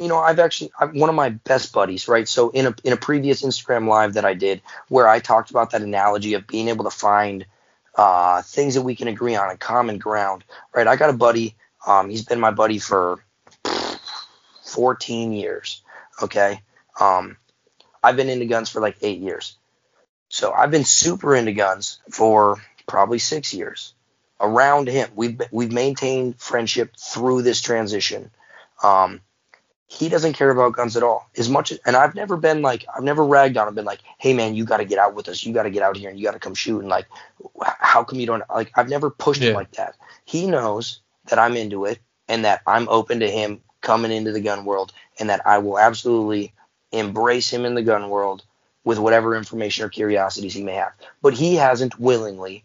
You know, I've actually, I'm one of my best buddies, right? So in a, in a previous Instagram live that I did where I talked about that analogy of being able to find uh, things that we can agree on, a common ground, right? I got a buddy. Um, he's been my buddy for fourteen years, okay? Um, I've been into guns for like eight years. So I've been super into guns for probably six years. Around him, we've we've maintained friendship through this transition. Um, he doesn't care about guns at all. As much as, and I've never been like, I've never ragged on him, been like, hey man, you got to get out with us. You got to get out here and you got to come shoot. And like, how come you don't, like, I've never pushed yeah. him like that. He knows that I'm into it and that I'm open to him coming into the gun world and that I will absolutely embrace him in the gun world with whatever information or curiosities he may have. But he hasn't willingly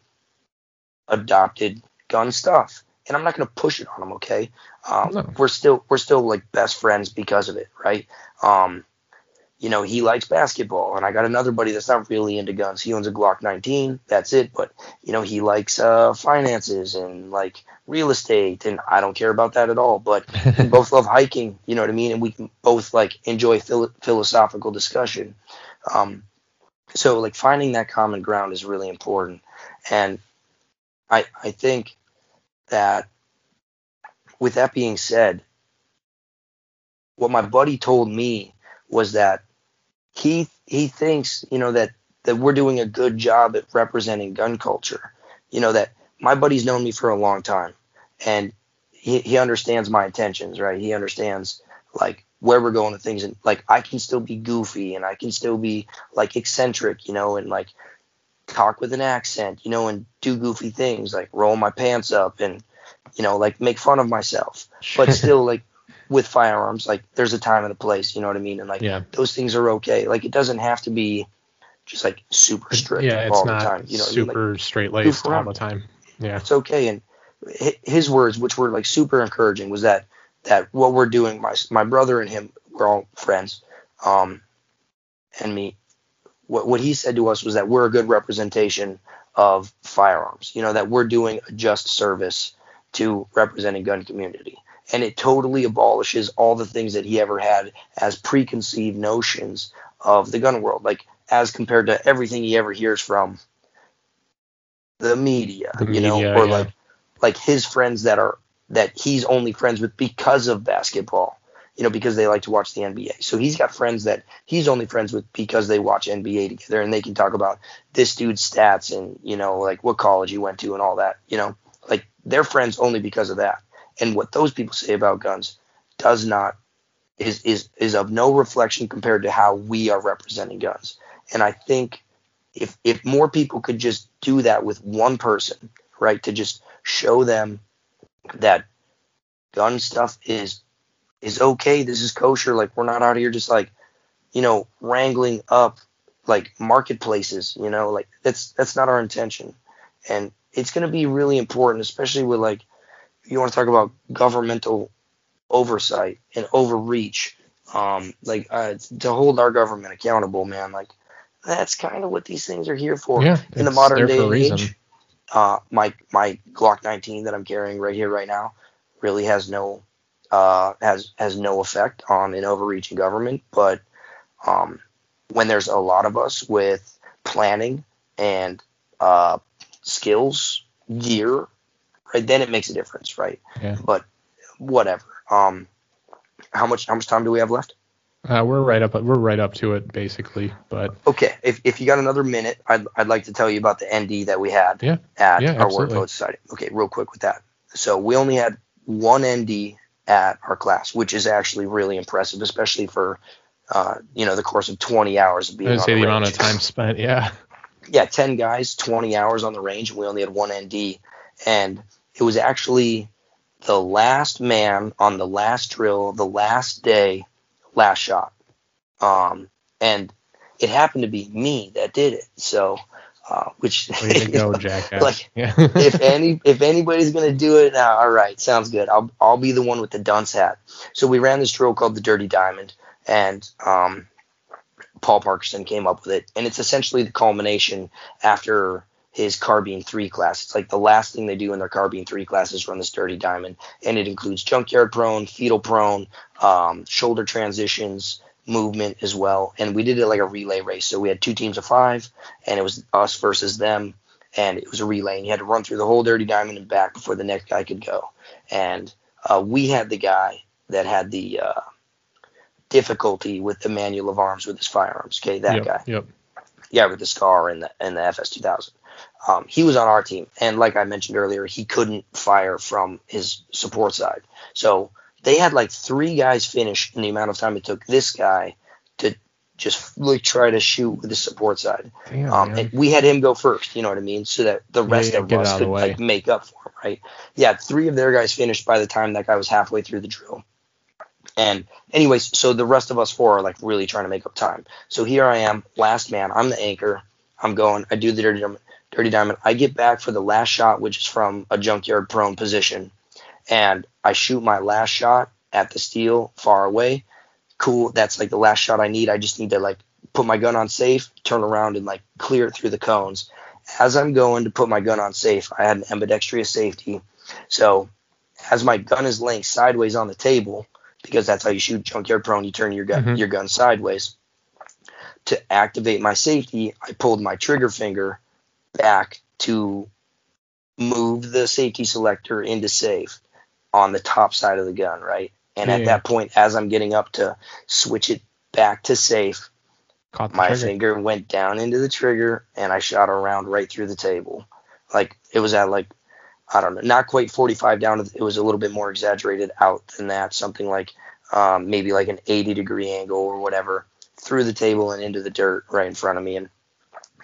adopted gun stuff, and I'm not going to push it on him. Okay. Um, no. We're still, we're still like best friends because of it. Right. Um, you know, he likes basketball, and I got another buddy that's not really into guns. He owns a Glock nineteen. That's it. But, you know, he likes uh, finances and, like, real estate, and I don't care about that at all. But we both love hiking, you know what I mean? And we can both, like, enjoy phil- philosophical discussion. Um, so, like, finding that common ground is really important. And I I think that with that being said, what my buddy told me was that he he thinks, you know, that that we're doing a good job at representing gun culture. You know, that my buddy's known me for a long time, and he, he understands my intentions, right? He understands, like, where we're going with things, and, like, I can still be goofy, and I can still be, like, eccentric, you know, and, like, talk with an accent, you know, and do goofy things, like roll my pants up and, you know, like, make fun of myself, but still, like, with firearms, like, there's a time and a place, you know what I mean? And, like, yeah. those things are okay. Like, it doesn't have to be just, like, super strict yeah, all the time. You know, super I mean? Like, straight-laced all the time. Yeah, it's okay. And his words, which were, like, super encouraging, was that that what we're doing, my my brother and him, we're all friends, um, and me, what what he said to us was that we're a good representation of firearms. You know, that we're doing a just service to representing gun community. And it totally abolishes all the things that he ever had as preconceived notions of the gun world, like, as compared to everything he ever hears from the media, the you media, know, or yeah. like like his friends that are that he's only friends with because of basketball, you know, because they like to watch the N B A. So he's got friends that he's only friends with because they watch N B A together, and they can talk about this dude's stats and, you know, like, what college he went to and all that, you know, like, they're friends only because of that. And what those people say about guns does not is is is of no reflection compared to how we are representing guns. And I think if if more people could just do that with one person, right, to just show them that gun stuff is is okay, this is kosher, like, we're not out here just, like, you know, wrangling up, like, marketplaces, you know, like, that's that's not our intention. And it's going to be really important, especially with, like, you want to talk about governmental oversight and overreach, um, like, uh, to hold our government accountable, man. Like, that's kind of what these things are here for yeah, in the modern day and age. Uh, my my Glock nineteen that I'm carrying right here right now really has no uh, has has no effect on an overreaching government. But um, when there's a lot of us with planning and uh, skills, gear, right, then it makes a difference, right? Yeah. But whatever. Um, how much how much time do we have left? Uh, we're right up we're right up to it, basically. But okay, if if you got another minute, I'd I'd like to tell you about the N D that we had yeah. at yeah, our Warrior Poet Society. Okay, real quick with that. So we only had one N D at our class, which is actually really impressive, especially for uh, you know, the course of twenty hours of being. I'd say the, the amount of time spent, yeah. Yeah, ten guys, twenty hours on the range, and we only had one N D, and it was actually the last man on the last drill, the last day, last shot. Um, and it happened to be me that did it. So, uh, which, you know, go, like, yeah. if any, if anybody's going to do it now, all right, sounds good. I'll, I'll be the one with the dunce hat. So we ran this drill called the Dirty Diamond, and, um, Paul Parkerson came up with it, and it's essentially the culmination after his Carbine three class. It's like the last thing they do in their Carbine three class is run this Dirty Diamond, and it includes junkyard prone, fetal prone, um, shoulder transitions, movement as well. And we did it like a relay race. So we had two teams of five, and it was us versus them, and it was a relay. And you had to run through the whole Dirty Diamond and back before the next guy could go. And uh, we had the guy that had the uh, difficulty with the manual of arms with his firearms. Okay, that yep, guy. Yep. Yeah, with the SCAR and the and the F S two thousand. Um, he was on our team, and like I mentioned earlier, he couldn't fire from his support side. So they had like three guys finish in the amount of time it took this guy to just like try to shoot with the support side. Damn, um, and we had him go first, you know what I mean, so that the rest yeah, of us could like make up for him, right? Yeah, three of their guys finished by the time that guy was halfway through the drill. And anyways, so the rest of us four are like really trying to make up time. So here I am, last man. I'm the anchor. I'm going. I do the dirty. Dirty Diamond. I get back for the last shot, which is from a junkyard prone position, and I shoot my last shot at the steel far away. Cool. That's like the last shot I need. I just need to like put my gun on safe, turn around, and like clear it through the cones. As I'm going to put my gun on safe, I had an ambidextrous safety. So as my gun is laying sideways on the table, because that's how you shoot junkyard prone, you turn your gun, mm-hmm. your gun sideways. To activate my safety, I pulled my trigger finger back to move the safety selector into safe on the top side of the gun, right? And yeah, at yeah. that point, as I'm getting up to switch it back to safe, my trigger. finger went down into the trigger, and I shot a round right through the table. Like, it was at, like, I don't know, not quite forty-five down. It was a little bit more exaggerated out than that, something like um, maybe like an eighty-degree angle or whatever, through the table and into the dirt right in front of me. And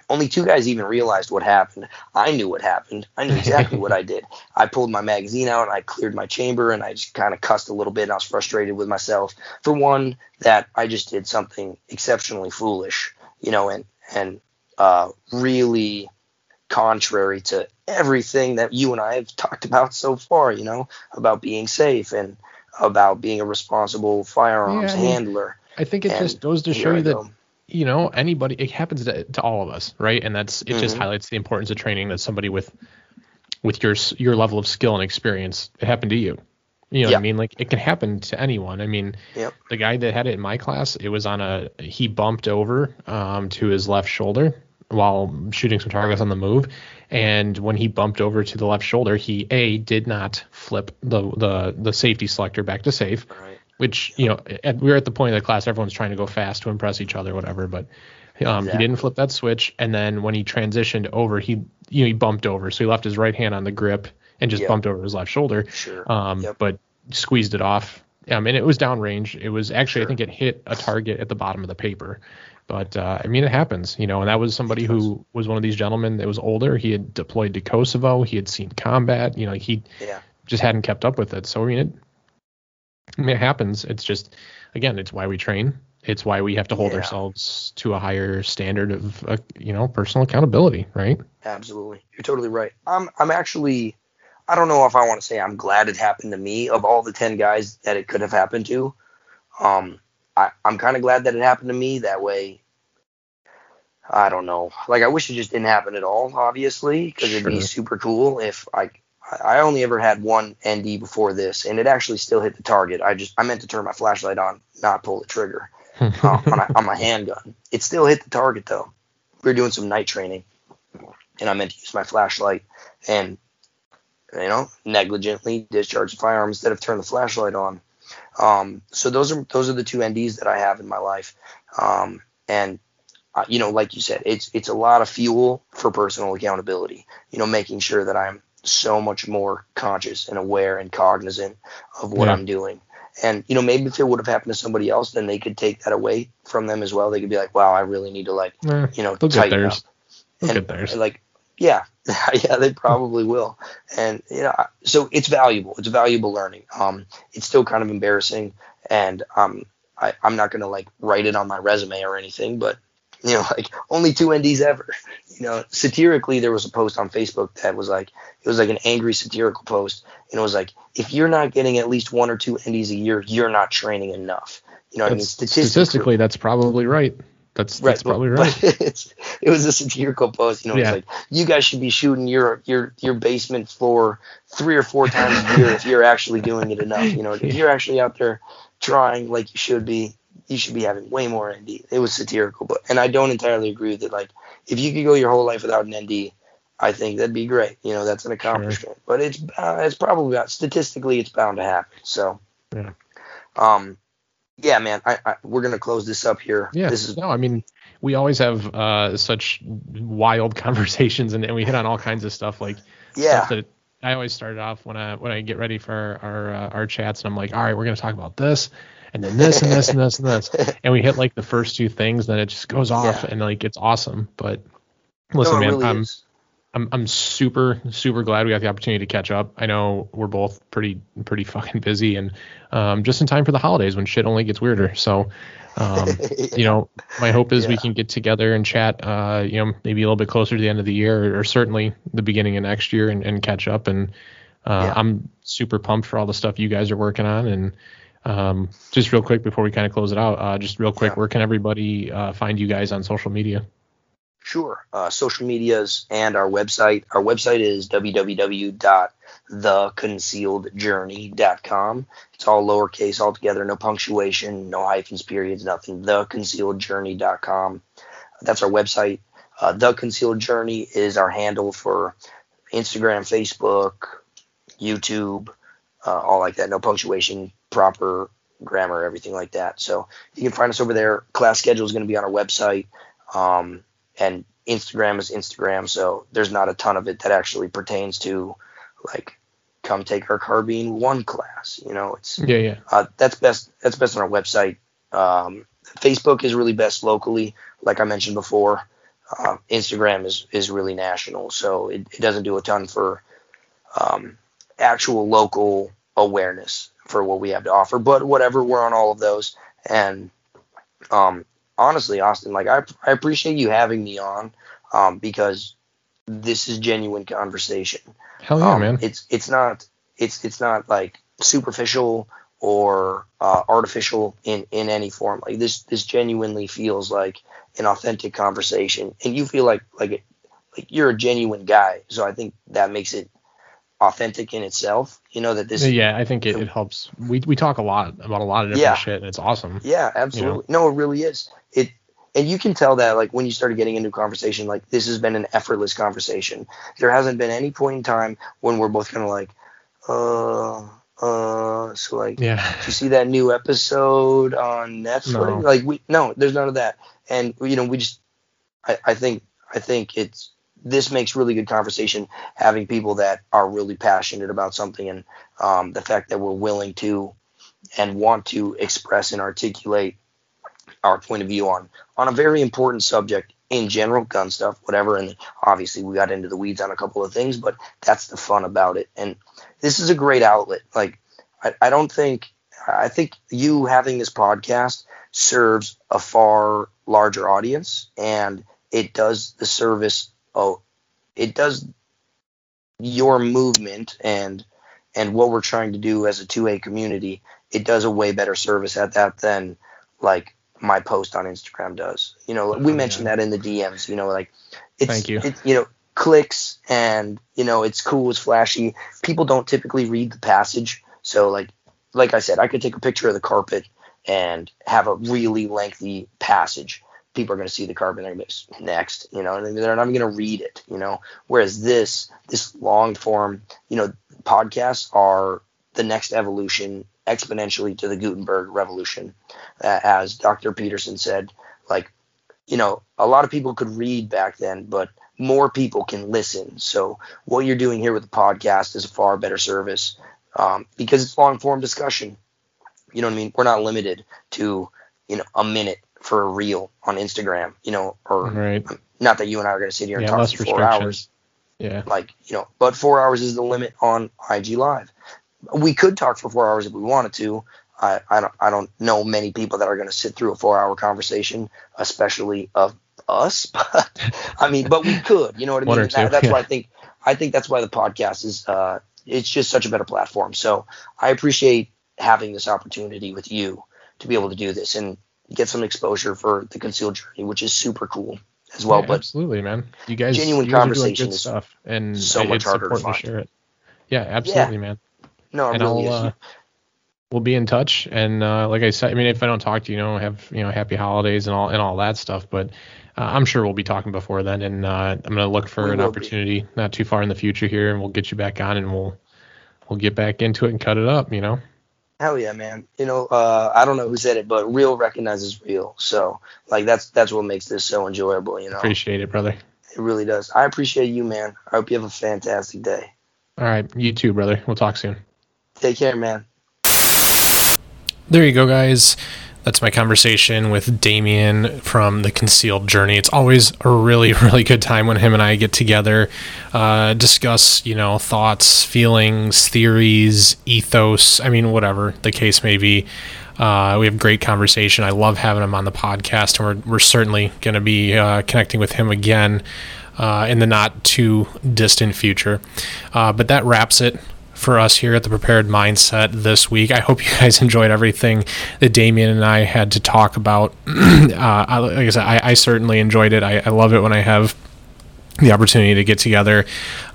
only two guys even realized what happened. I knew what happened. I knew exactly what I did. I pulled my magazine out, and I cleared my chamber, and I just kind of cussed a little bit, and I was frustrated with myself. For one, that I just did something exceptionally foolish, you know, and, and uh, really contrary to everything that you and I have talked about so far, you know, about being safe and about being a responsible firearms yeah, I mean, handler. I think it and just goes to show you that, you know, anybody, it happens to, to all of us, right? And that's, it mm-hmm. just highlights the importance of training, that somebody with, with your, your level of skill and experience, it happened to you. You know yeah. what I mean? Like, it can happen to anyone. I mean, yep. the guy that had it in my class, it was on a, he bumped over um, to his left shoulder while shooting some targets on the move. And when he bumped over to the left shoulder, he A, did not flip the, the, the safety selector back to safe. Right. Which, you know, at, we were at the point of the class, everyone's trying to go fast to impress each other, whatever. But um, exactly. he didn't flip that switch. And then when he transitioned over, he, you know, he bumped over. So he left his right hand on the grip and just yep. bumped over his left shoulder. Sure. Um, yep. But squeezed it off. Um, and it was downrange. It was actually, sure. I think it hit a target at the bottom of the paper. But, uh, I mean, it happens, you know. And that was somebody who was one of these gentlemen that was older. He had deployed to Kosovo. He had seen combat. You know, he yeah. just hadn't kept up with it. So, I mean, it... I mean, it happens. It's just, again, it's why we train. It's why we have to hold yeah. ourselves to a higher standard of, uh, you know, personal accountability, right? Absolutely. You're totally right. I'm, I'm actually, I don't know if I want to say I'm glad it happened to me. Of all the ten guys that it could have happened to, um, I, I'm kind of glad that it happened to me. That way, I don't know. Like, I wish it just didn't happen at all, obviously, because sure. it'd be super cool if I I only ever had one N D before this, and it actually still hit the target. I just I meant to turn my flashlight on, not pull the trigger uh, on, a, on my handgun. It still hit the target, though. We were doing some night training, and I meant to use my flashlight and, you know, negligently discharge the firearm instead of turn the flashlight on. Um, so those are those are the two N Ds that I have in my life. Um, and, uh, you know, like you said, it's it's a lot of fuel for personal accountability, you know, making sure that I'm so much more conscious and aware and cognizant of what yeah. I'm doing. And, you know, maybe if it would have happened to somebody else, then they could take that away from them as well. They could be like, wow, I really need to, like, eh, you know, tighten up. Look at theirs. Like, yeah, yeah, they probably will. And, you know, so it's valuable. It's valuable learning. Um, it's still kind of embarrassing. And um, I, I'm not going to, like, write it on my resume or anything, but, you know, like, only two N Ds ever. You know, satirically, there was a post on Facebook that was like, it was like an angry satirical post. And it was like, if you're not getting at least one or two N Ds a year, you're not training enough. You know what I mean? Statistically, statistically, that's probably right. That's right, that's probably right. But it's, it was a satirical post. You know, yeah. It's like, you guys should be shooting your your your basement floor three or four times a year if you're actually doing it enough. You know, if you're actually out there trying like you should be, you should be having way more N D. It was satirical, but and I don't entirely agree with it. Like, if you could go your whole life without an N D, I think that'd be great. You know, that's an accomplishment. Sure. But it's uh, it's probably about, statistically, it's bound to happen. So, yeah, um, yeah, man, I, I, we're gonna close this up here. Yeah, this is no, I mean, we always have uh, such wild conversations, and, and we hit on all kinds of stuff. Like, yeah. Stuff that I always start off when I when I get ready for our our, uh, our chats, and I'm like, all right, we're gonna talk about this. And then this and this and this and this. And we hit like the first two things, then it just goes off yeah. and like it's awesome. But listen, no, man, really I'm is. I'm I'm super, super glad we got the opportunity to catch up. I know we're both pretty pretty fucking busy, and um just in time for the holidays when shit only gets weirder. So um yeah. you know, my hope is yeah. we can get together and chat uh, you know, maybe a little bit closer to the end of the year, or, or certainly the beginning of next year, and, and catch up. And uh yeah. I'm super pumped for all the stuff you guys are working on. And Um, just real quick before we kind of close it out, uh, just real quick, yeah. where can everybody uh, find you guys on social media? Sure. Uh, social medias and our website. Our website is w w w dot the concealed journey dot com. It's all lowercase, all together, no punctuation, no hyphens, periods, nothing. the concealed journey dot com. That's our website. Uh, The Concealed Journey is our handle for Instagram, Facebook, YouTube, uh, all like that, no punctuation. proper grammar, everything like that. So you can find us over there. Class schedule is going to be on our website, um, and Instagram is Instagram. So there's not a ton of it that actually pertains to, like, come take our Carbine One class. You know, it's yeah, yeah. Uh, that's best. That's best on our website. Um, Facebook is really best locally, like I mentioned before. Uh, Instagram is, is really national, so it, it doesn't do a ton for um, actual local awareness for what we have to offer. But whatever, we're on all of those. And um, honestly, Austin, like I, I appreciate you having me on um, because this is genuine conversation. Hell yeah, um, man! It's it's not it's it's not like superficial or uh, artificial in, in any form. Like this this genuinely feels like an authentic conversation, and you feel like like it, like you're a genuine guy, so I think that makes it authentic in itself, you know, that this yeah I think it, it helps. We we talk a lot about a lot of different yeah. shit, and it's awesome. Yeah, absolutely, you know? No, it really is. It and you can tell that, like, when you started getting into conversation, like, this has been an effortless conversation. There hasn't been any point in time when we're both kind of like uh uh so like yeah you see that new episode on Netflix? No. Like we no there's none of that. And, you know, we just I, I think I think it's this makes really good conversation, having people that are really passionate about something, and um, the fact that we're willing to and want to express and articulate our point of view on on a very important subject in general, gun stuff, whatever. And obviously we got into the weeds on a couple of things, but that's the fun about it. And this is a great outlet. Like, I, I don't think I think you having this podcast serves a far larger audience, and it does the service. Oh, it does your movement and and what we're trying to do as a two A community. It does a way better service at that than like my post on Instagram does. You know, we oh, mentioned yeah. that in the D Ms. You know, like it's Thank you. It, you know, clicks, and you know, it's cool, it's flashy. People don't typically read the passage, so like like I said, I could take a picture of the carpet and have a really lengthy passage. People are going to see the carbon index next, you know, and they're not even going to read it, you know, whereas this, this long form, you know, podcasts are the next evolution exponentially to the Gutenberg revolution. Uh, as Doctor Peterson said, like, you know, a lot of people could read back then, but more people can listen. So what you're doing here with the podcast is a far better service um, because it's long form discussion. You know what I mean? We're not limited to, you know, a minute for a reel on Instagram, you know, or right. not that you and I are going to sit here and yeah, talk for four hours. Yeah. Like, you know, but four hours is the limit on I G Live. We could talk for four hours if we wanted to. I, I don't, I don't know many people that are going to sit through a four hour conversation, especially of us, but I mean, but we could, you know what I mean? That, two, that's yeah. why I think, I think that's why the podcast is, uh, it's just such a better platform. So I appreciate having this opportunity with you to be able to do this and get some exposure for the Concealed Journey, which is super cool as well. Yeah, but absolutely, man, you guys genuine you guys conversation is stuff, and so much harder to, to share it. Yeah, absolutely, yeah. man. No, it and really I'll, is. Uh, we'll be in touch, and uh, like I said, I mean, if I don't talk to you, you know, have you know, happy holidays and all and all that stuff. But uh, I'm sure we'll be talking before then, and uh, I'm gonna look for we an opportunity be. not too far in the future here, and we'll get you back on, and we'll we'll get back into it and cut it up, you know. Hell yeah, man. You know, uh, I don't know who said it, but real recognizes real. So, like, that's that's what makes this so enjoyable, you know. Appreciate it, brother. It really does. I appreciate you, man. I hope you have a fantastic day. All right. You too, brother. We'll talk soon. Take care, man. There you go, guys. That's my conversation with Dameon from the Concealed Journey. It's always a really, really good time when him and I get together, uh, discuss, you know, thoughts, feelings, theories, ethos. I mean, whatever the case may be. Uh, we have great conversation. I love having him on the podcast, and we're, we're certainly going to be uh, connecting with him again uh, in the not too distant future. Uh, but that wraps it for us here at the Prepared Mindset this week. I hope you guys enjoyed everything that Dameon and I had to talk about. uh, I, like I said, I, I certainly enjoyed it. I, I love it when I have the opportunity to get together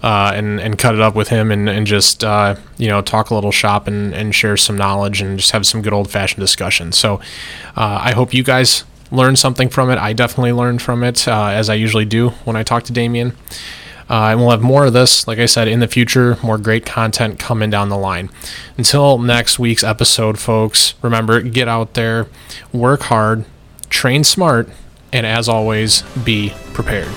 uh, and, and cut it up with him and, and just, uh, you know, talk a little shop and, and share some knowledge and just have some good old-fashioned discussion. So uh, I hope you guys learned something from it. I definitely learned from it, uh, as I usually do when I talk to Dameon. Uh, and we'll have more of this, like I said, in the future, more great content coming down the line. Until next week's episode, folks, remember, get out there, work hard, train smart, and as always, be prepared.